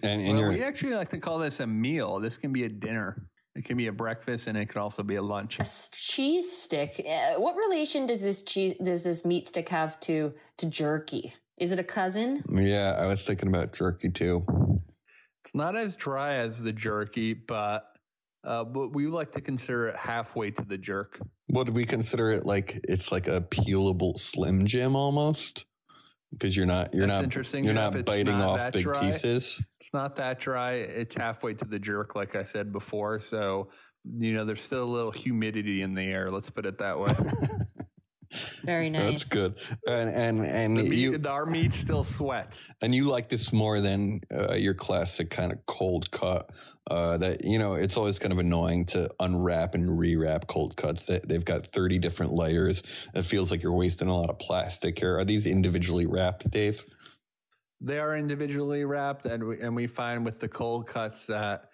And well, we actually like to call this a meal. This can be a dinner. It can be a breakfast, and it can also be a lunch. A cheese stick. What relation does this meat stick have to jerky? Is it a cousin? Yeah, I was thinking about jerky too. It's not as dry as the jerky, but we like to consider it halfway to the jerk. Would we consider it like it's like a peelable Slim Jim almost? Because you're not biting off big pieces. It's not that dry. It's halfway to the jerk, like I said before. So, you know, there's still a little humidity in the air. Let's put it that way. Very nice. That's good. Our meat still sweats. And you like this more than your classic kind of cold cut. That, you know, it's always kind of annoying to unwrap and rewrap cold cuts. They've got 30 different layers. It feels like you're wasting a lot of plastic here. Are these individually wrapped, Dave? They are individually wrapped, and we find with the cold cuts that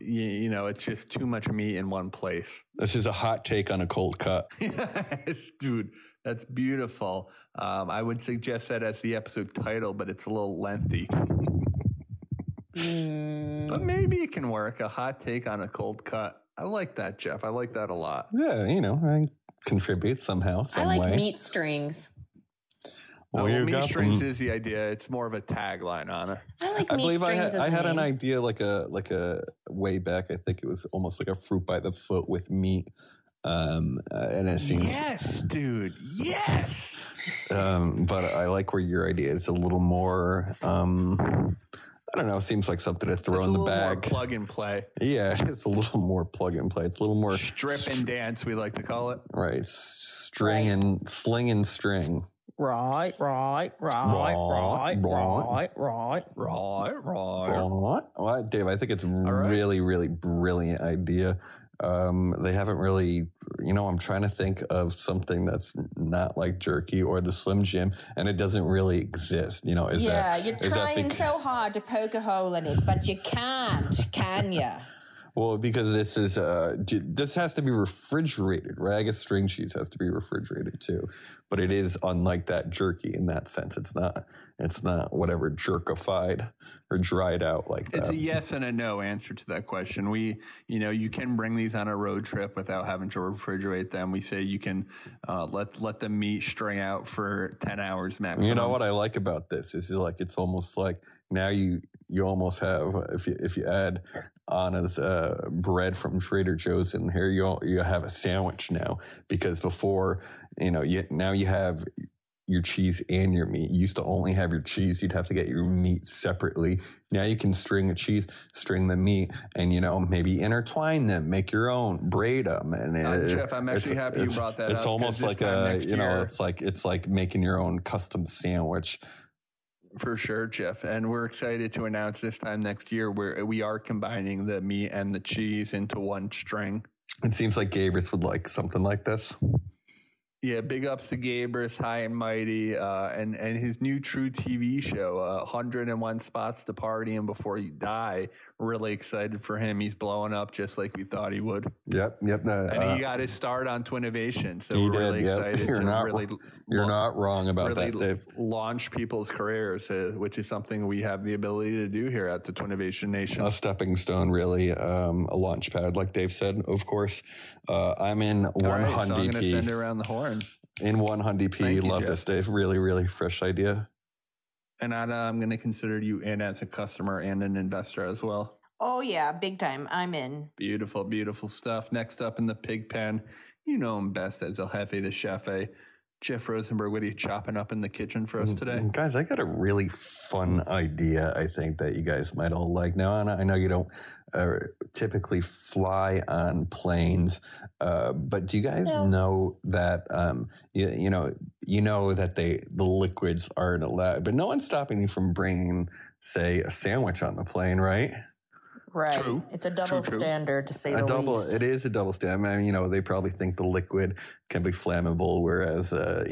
you know, it's just too much meat in one place. This is a hot take on a cold cut. Yes, dude, that's beautiful. I would suggest that as the episode title, but it's a little lengthy. But maybe it can work. A hot take on a cold cut. I like that, Jeff. I like that a lot. Yeah, you know, I contribute somehow, some way. I like meat strings. Well, meat strings is the idea. It's more of a tagline on it. I believe I had an idea like a way back. I think it was almost like a fruit by the foot with meat, and it seems yes, dude, yes. But I like where your idea is a little more. I don't know. It seems like something to throw in the bag. More plug and play. Yeah, it's a little more plug and play. It's a little more strip and dance. We like to call it right. String and sling and string. Right. Well, Dave, I think it's really, really brilliant idea. They haven't really, you know, I'm trying to think of something that's not like jerky or the Slim Jim, and it doesn't really exist. You know, you're trying so hard to poke a hole in it, but you can't, can you? Well, because this has to be refrigerated, right? I guess string cheese has to be refrigerated too, but it is unlike that jerky in that sense. It's not whatever jerkified or dried out like that. It's a yes and a no answer to that question. We, you know, you can bring these on a road trip without having to refrigerate them. We say you can let the meat string out for 10 hours maximum. You know what I like about this is like it's almost like now you almost have if you add Ana's bread from Trader Joe's in here, you have a sandwich now, because before, you know, now you have your cheese and your meat. You used to only have your cheese. You'd have to get your meat separately. Now you can string a cheese, string the meat, and, you know, maybe intertwine them, make your own, braid them. And Jeff, I'm actually happy you brought that up. It's almost like it's like making your own custom sandwich. For sure, Jeff. And we're excited to announce this time next year where we are combining the meat and the cheese into one string. It seems like Gabrus would like something like this. Yeah, big ups to Gabrus, high and mighty, and his new True TV show, 101 Spots to Party and Before You Die. Really excited for him. He's blowing up just like we thought he would. Yep. And he got his start on Twinnovation, so we're really excited. You're not wrong about that, Dave. Launch people's careers, which is something we have the ability to do here at the Twinnovation Nation. A stepping stone, really, a launch pad, like Dave said, of course. I'm in 100p. So I'm going to send it around the horn. In 100p, love Jeff. This, Dave. Really, really fresh idea. And Ana, I'm going to consider you in as a customer and an investor as well. Oh yeah, big time. I'm in. Beautiful, beautiful stuff. Next up in the pig pen You know him best as El Heavy, the chef. Jeff Rosenberg, what are you chopping up in the kitchen for us today? Guys, I got a really fun idea, I think, that you guys might all like. Now, Ana, I know you don't typically fly on planes, but do you guys know that, you know that the liquids aren't allowed, but no one's stopping you from bringing, say, a sandwich on the plane, right? Right. True. It's a double standard, to say the least. It is a double standard. I mean, you know, they probably think the liquid can be flammable, whereas, a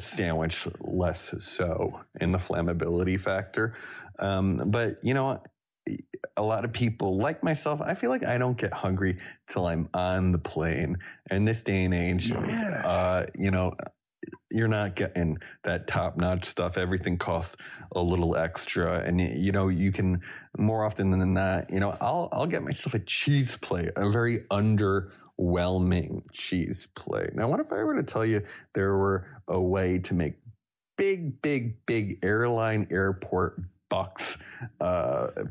sandwich less so in the flammability factor. But, you know, a lot of people like myself, I feel like I don't get hungry till I'm on the plane. And this day and age, you're not getting that top-notch stuff. Everything costs a little extra. And, you know, you can, more often than not, you know, I'll get myself a cheese plate, a very underwhelming cheese plate. Now, what if I were to tell you there were a way to make big airline airport bucks,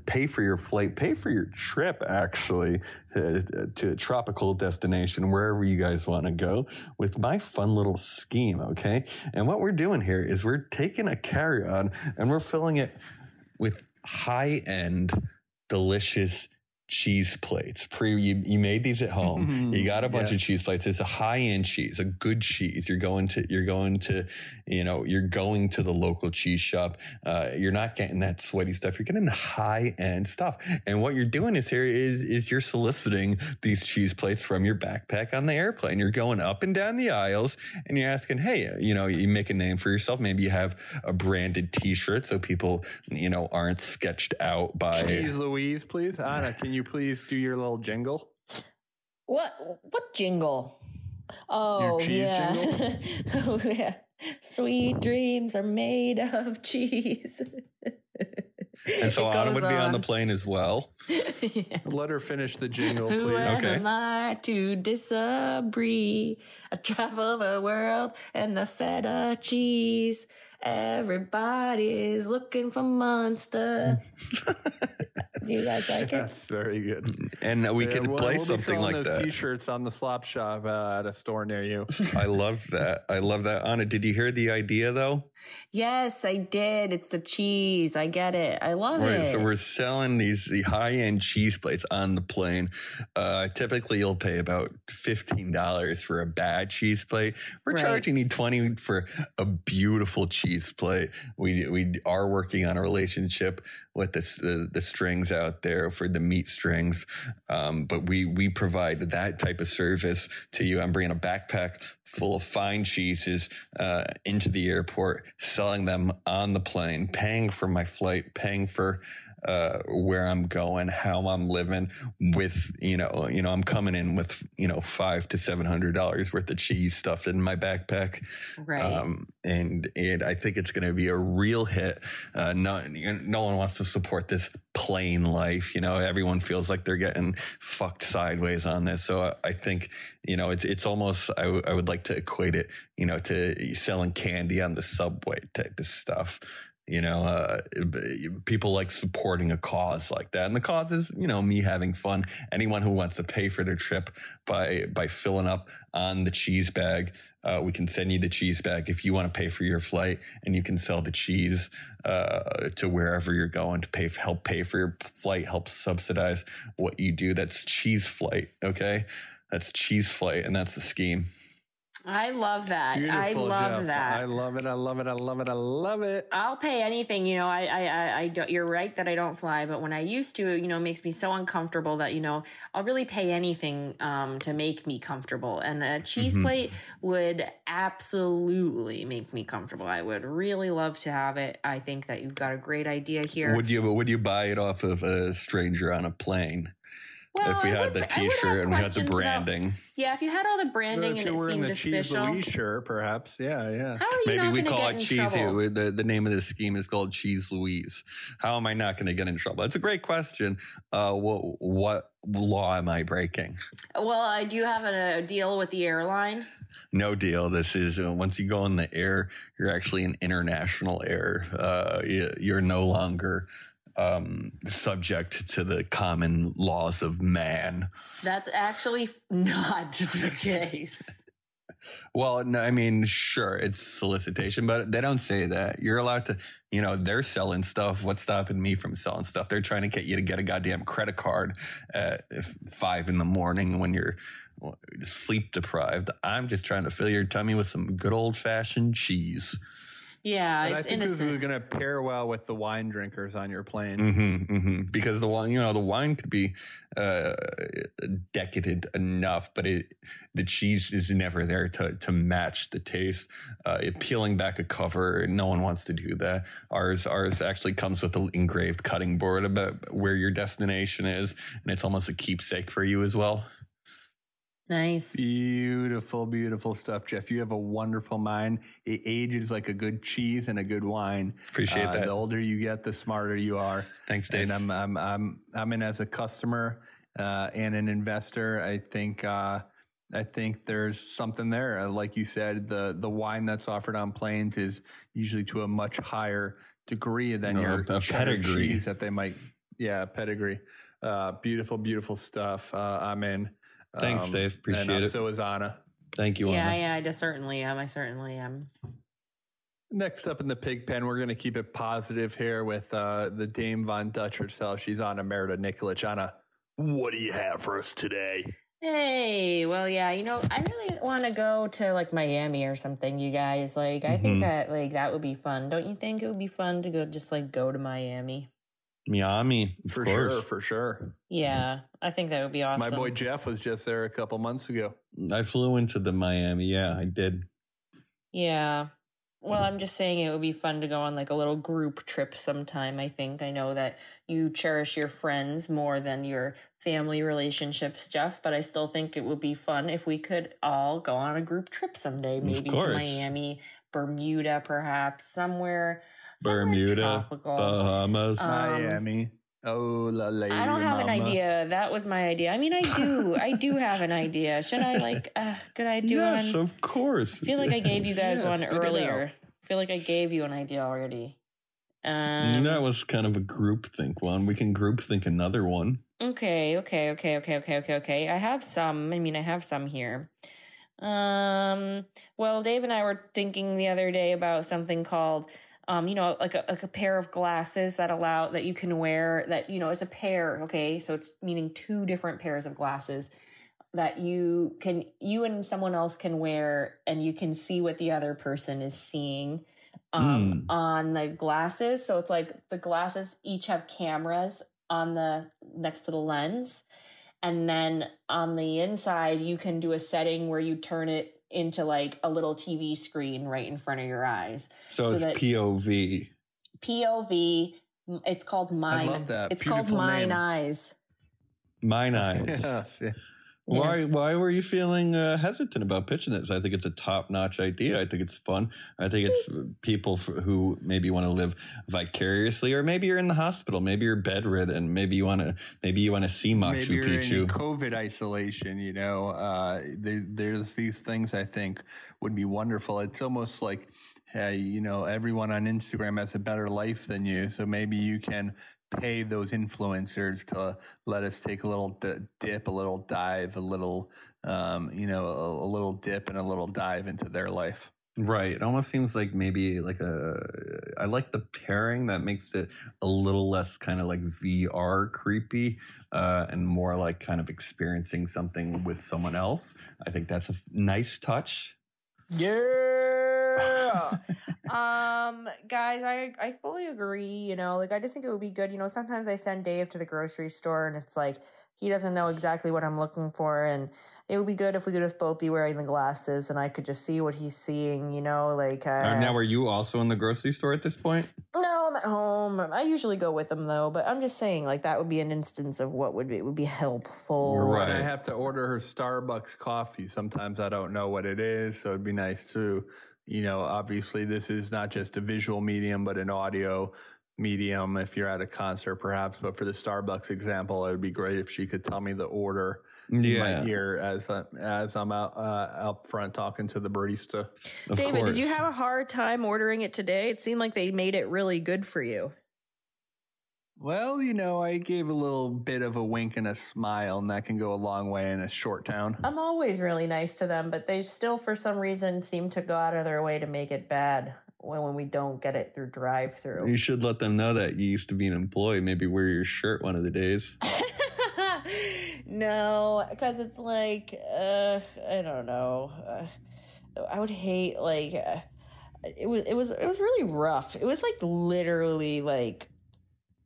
pay for your flight, pay for your trip, actually, to a tropical destination, wherever you guys want to go, with my fun little scheme, okay? And what we're doing here is we're taking a carry-on and we're filling it with high-end, delicious cheese plates. You made these at home. You got a bunch of cheese plates. It's a high-end cheese, a good cheese. You're going to the local cheese shop. You're not getting that sweaty stuff. You're getting the high-end stuff. And what you're doing is you're soliciting these cheese plates from your backpack on the airplane. You're going up and down the aisles and you're asking, hey, you know, you make a name for yourself. Maybe you have a branded t-shirt so people, you know, aren't sketched out by Cheese Louise, please. Ana, can you please do your little jingle? What jingle? Oh, yeah. Jingle? Oh, yeah. Sweet dreams are made of cheese. And so Ana would be on the plane as well. Yeah. Let her finish the jingle, please. Who am I to disagree? I travel the world and the feta cheese. Everybody's looking for Monster. Do you guys like it? That's very good. And we could play something like that. We'll be selling those t-shirts on the slop shop at a store near you. I love that. Ana, did you hear the idea, though? Yes, I did. It's the cheese. I get it. I love it. So we're selling the high-end cheese plates on the plane. Typically, you'll pay about $15 for a bad cheese plate. We're charging you $20 for a beautiful cheese plate. We are working on a relationship with the strings out there for the Meat Strings. But we provide that type of service to you. I'm bringing a backpack full of fine cheeses into the airport, selling them on the plane, paying for my flight, paying for where I'm going, how I'm living with, you know, I'm coming in with, you know, $500 to $700 worth of cheese stuffed in my backpack. Right. And I think it's going to be a real hit. No one wants to support this plain life. You know, everyone feels like they're getting fucked sideways on this. So I think, you know, it's almost, I would like to equate it, you know, to selling candy on the subway type of stuff. You know, people like supporting a cause like that. And the cause is, you know, me having fun. Anyone who wants to pay for their trip by filling up on the cheese bag, we can send you the cheese bag if you want to pay for your flight, and you can sell the cheese to wherever you're going to help pay for your flight, help subsidize what you do. That's cheese flight. Okay. That's cheese flight. And that's the scheme. I love that. Beautiful, I love Jeff. That. I love it. I'll pay anything. You know, I don't, you're right that I don't fly, but when I used to, you know, it makes me so uncomfortable that, you know, I'll really pay anything to make me comfortable. And a cheese plate would absolutely make me comfortable. I would really love to have it. I think that you've got a great idea here. Would you buy it off of a stranger on a plane? Well, if we had the t-shirt and we had the branding. If you had all the branding and it seemed official. If you were in the Cheese Louise shirt, perhaps. Yeah. How are you not going to get in trouble? Maybe we call it cheesy. The name of this scheme is called Cheese Louise. How am I not going to get in trouble? It's a great question. What law am I breaking? Well, I do have a deal with the airline. No deal. This is once you go in the air, you're actually an international air. You're no longer subject to the common laws of man. That's actually not the case. Well, no, I mean, sure, it's solicitation, but they don't say that. You're allowed to, you know, they're selling stuff. What's stopping me from selling stuff? They're trying to get you to get a goddamn credit card at 5 a.m. when you're sleep deprived. I'm just trying to fill your tummy with some good old fashioned cheese. Yeah, but it's innocent. This is going to pair well with the wine drinkers on your plane. Mm-hmm, mm-hmm. Because the wine, you know, the wine could be decadent enough, but the cheese is never there to match the taste. Peeling back a cover, no one wants to do that. Ours actually comes with an engraved cutting board about where your destination is, and it's almost a keepsake for you as well. Nice. Beautiful, beautiful stuff, Jeff. You have a wonderful mind. It ages like a good cheese and a good wine. Appreciate that. The older you get, the smarter you are. Thanks, Dave. And I'm in as a customer and an investor. I think there's something there. Like you said, the wine that's offered on planes is usually to a much higher degree than your pedigree cheese that they might. Yeah, pedigree. Beautiful, beautiful stuff. I'm in. Thanks, Dave. Appreciate it. So is Ana. Thank you, Ana. Yeah, I certainly am. Next up in the pig pen, we're going to keep it positive here with the Dame Von Dutch herself. She's Ana Emerita Nikolic. Ana, what do you have for us today? Hey, well, yeah, you know, I really want to go to, like, Miami or something, you guys. Like, I think that, like, that would be fun. Don't you think it would be fun to go, just, like, go to Miami? Miami, for sure. Yeah, I think that would be awesome. My boy Jeff was just there a couple months ago. I flew into the Miami. Yeah, I did. Yeah. Well, I'm just saying it would be fun to go on like a little group trip sometime, I think. I know that you cherish your friends more than your family relationships, Jeff, but I still think it would be fun if we could all go on a group trip someday, maybe to Miami, Bermuda, perhaps, somewhere. Bermuda, Bahamas, Miami. Oh, la lady. I don't have an idea. That was my idea. I mean, I do have an idea. Should I could I do one? Yes, of course. I feel like I gave you guys one earlier. I feel like I gave you an idea already. That was kind of a groupthink one. We can groupthink another one. Okay. I have some here. Well, Dave and I were thinking the other day about something called like a pair of glasses that you can wear that, you know, it's a pair. Okay. So it's meaning two different pairs of glasses that you and someone else can wear, and you can see what the other person is seeing on the glasses. So it's like the glasses each have cameras on the next to the lens. And then on the inside, you can do a setting where you turn it into like a little TV screen right in front of your eyes. So it's POV. POV. It's called Mine. I love that. It's Beautiful called Mine name. Eyes. Mine Eyes. Yeah. Yes. Why were you feeling hesitant about pitching this? I think it's a top-notch idea. I think it's fun. I think it's people who maybe want to live vicariously, or maybe you're in the hospital, maybe you're bedridden, maybe you want to see Machu Picchu. Maybe you're in COVID isolation. You know, there's these things I think would be wonderful. It's almost like, hey, you know, everyone on Instagram has a better life than you, so maybe you can pay those influencers to let us take a little dip, a little dive, a little, a little dip and a little dive into their life. Right. It almost seems like maybe like I like the pairing that makes it a little less kind of like VR creepy and more like kind of experiencing something with someone else. I think that's a nice touch. Yeah. Guys, I fully agree, you know, like I just think it would be good. You know, sometimes I send Dave to the grocery store and it's like he doesn't know exactly what I'm looking for, and it would be good if we could just both be wearing the glasses and I could just see what he's seeing, you know, like now are you also in the grocery store at this point? No, I'm at home. I usually go with him though, but I'm just saying like that would be an instance of what would be helpful. Right. I have to order her Starbucks coffee. Sometimes I don't know what it is, so it'd be nice to, you know, obviously this is not just a visual medium but an audio medium if you're at a concert perhaps, but for the Starbucks example, it would be great if she could tell me the order in my ear as I'm out up front talking to the barista. David, did you have a hard time ordering it today? It seemed like they made it really good for you. Well, you know, I gave a little bit of a wink and a smile, and that can go a long way in a short town. I'm always really nice to them, but they still, for some reason, seem to go out of their way to make it bad when we don't get it through drive-thru. You should let them know that you used to be an employee. Maybe wear your shirt one of the days. No, because it's like, I don't know. I would hate, like, it was really rough. It was, like, literally, like,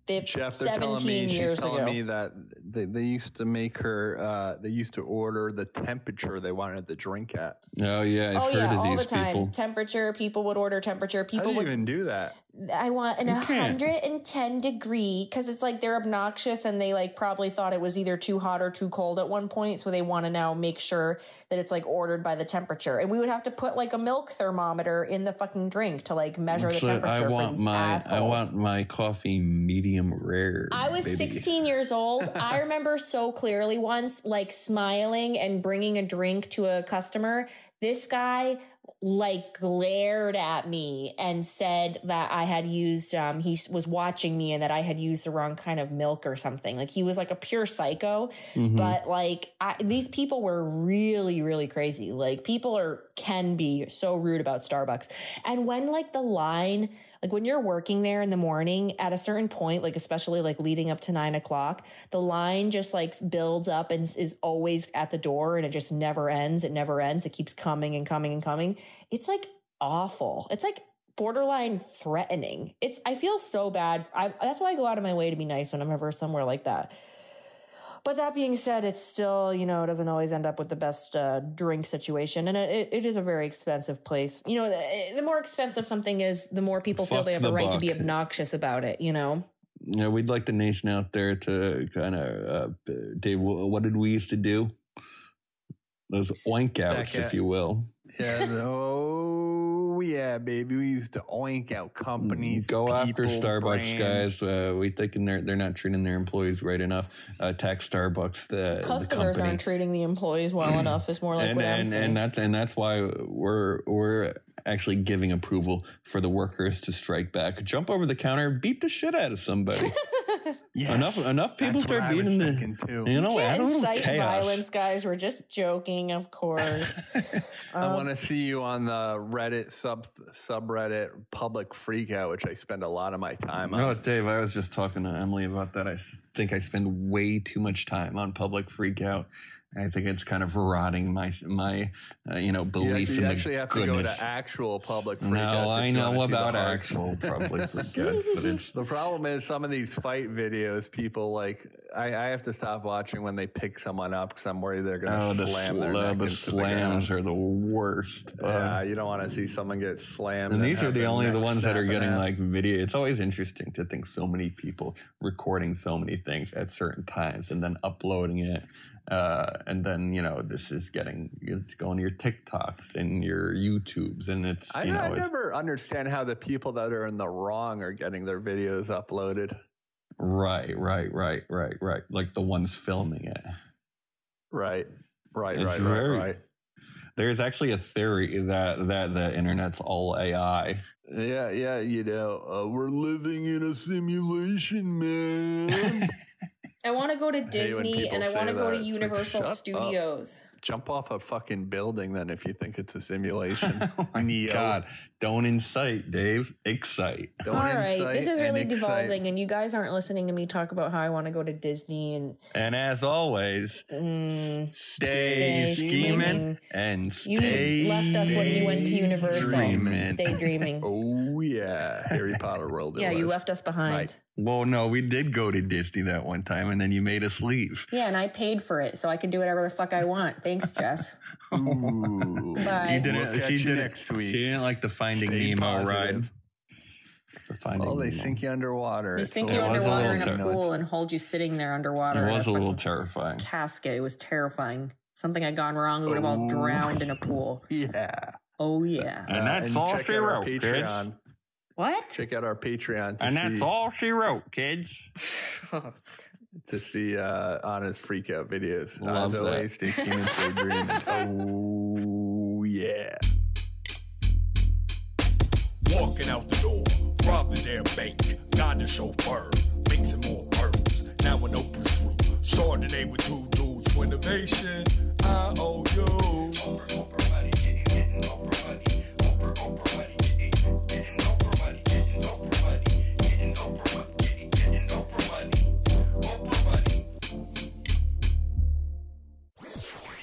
17 years ago. She's telling me that they used to make her, they used to order the temperature they wanted the drink at. Oh, yeah. I've heard of all these the time. People. Temperature, people would order temperature. People would even do that. I want an 110 degree because it's like they're obnoxious and they like probably thought it was either too hot or too cold at one point. So they want to now make sure that it's like ordered by the temperature. And we would have to put like a milk thermometer in the fucking drink to like measure the temperature. I want my coffee medium. Rare. I was 16 years old. I remember so clearly once, like smiling and bringing a drink to a customer. This guy like glared at me and said that I had used, he was watching me and that I had used the wrong kind of milk or something. Like he was like a pure psycho, but like these people were really, really crazy. Like people can be so rude about Starbucks. And when like the line, like when you're working there in the morning at a certain point, like especially like leading up to 9 o'clock, the line just like builds up and is always at the door and it just never ends. It never ends. It keeps coming and coming and coming. It's like awful. It's like borderline threatening. I feel so bad. That's why I go out of my way to be nice when I'm ever somewhere like that. But that being said, it's still, you know, it doesn't always end up with the best drink situation. And it is a very expensive place. You know, the more expensive something is, the more people feel they have a right to be obnoxious about it, you know? Yeah, we'd like the nation out there to kind of, Dave, what did we used to do? Those oink outs, if you will. Yeah, oh yeah, baby. We used to oink out companies. Go after Starbucks, brands. Guys. We thinking they're not treating their employees right enough. Tax Starbucks. The customers aren't treating the employees well enough. Is more like what I'm saying. And that's why we're actually giving approval for the workers to strike back, jump over the counter, beat the shit out of somebody. Yes. Enough people start beating the. Too. You know, add a little chaos. Violence, guys. We're just joking, of course. I want to see you on the Reddit subreddit public freakout, which I spend a lot of my time on. No, Dave, I was just talking to Emily about that. I think I spend way too much time on public freakout. I think it's kind of rotting my belief in the goodness. You actually have to go to actual public freakouts. No, I know about actual public freakouts. But the problem is some of these fight videos, people like, I have to stop watching when they pick someone up because I'm worried they're going to slam their neck. The slams are the worst. Yeah, you don't want to see someone get slammed. And these are the ones that are getting like video. It's always interesting to think so many people recording so many things at certain times and then uploading it. And then, you know, it's going to your TikToks and your YouTubes and it's, I never understand how the people that are in the wrong are getting their videos uploaded. Right. Like the ones filming it. Right. There's actually a theory that the internet's all AI. Yeah, you know, we're living in a simulation, man. I want to go to Disney and I want to go to Universal Studios. Jump off a fucking building then if you think it's a simulation. Oh my God. Don't incite, Dave. Excite. All right. This is really devolving and you guys aren't listening to me talk about how I want to go to Disney. And as always, stay scheming and stay You left us when you went to Universal. Stay dreaming. Oh, yeah. Harry Potter World. Yeah, you left us behind. Right. Well, no, we did go to Disney that one time and then you made us leave. Yeah, and I paid for it so I can do whatever the fuck I want. Thanks, Jeff. Ooh. Bye. She didn't like the Finding Nemo ride. They sink you underwater. They sink you underwater in a pool and hold you sitting there underwater. It was a little terrifying. Casket. It was terrifying. Something had gone wrong. We would have all drowned in a pool. Yeah. Oh, yeah. And that's all she wrote, kids. What? Check out our Patreon. That's all she wrote, kids. To see Ana's freakout videos. Love that. Stay scheming, stay dreaming. Oh, yeah. Walking out the door, robbed the damn bank, got the chauffeur, makes him coordinate with two dudes. Twinnovation, I owe you. Oprah money, getting Oprah money. Oprah money, getting Oprah money. Getting Oprah money, getting Oprah money. Getting Oprah money, Oprah money.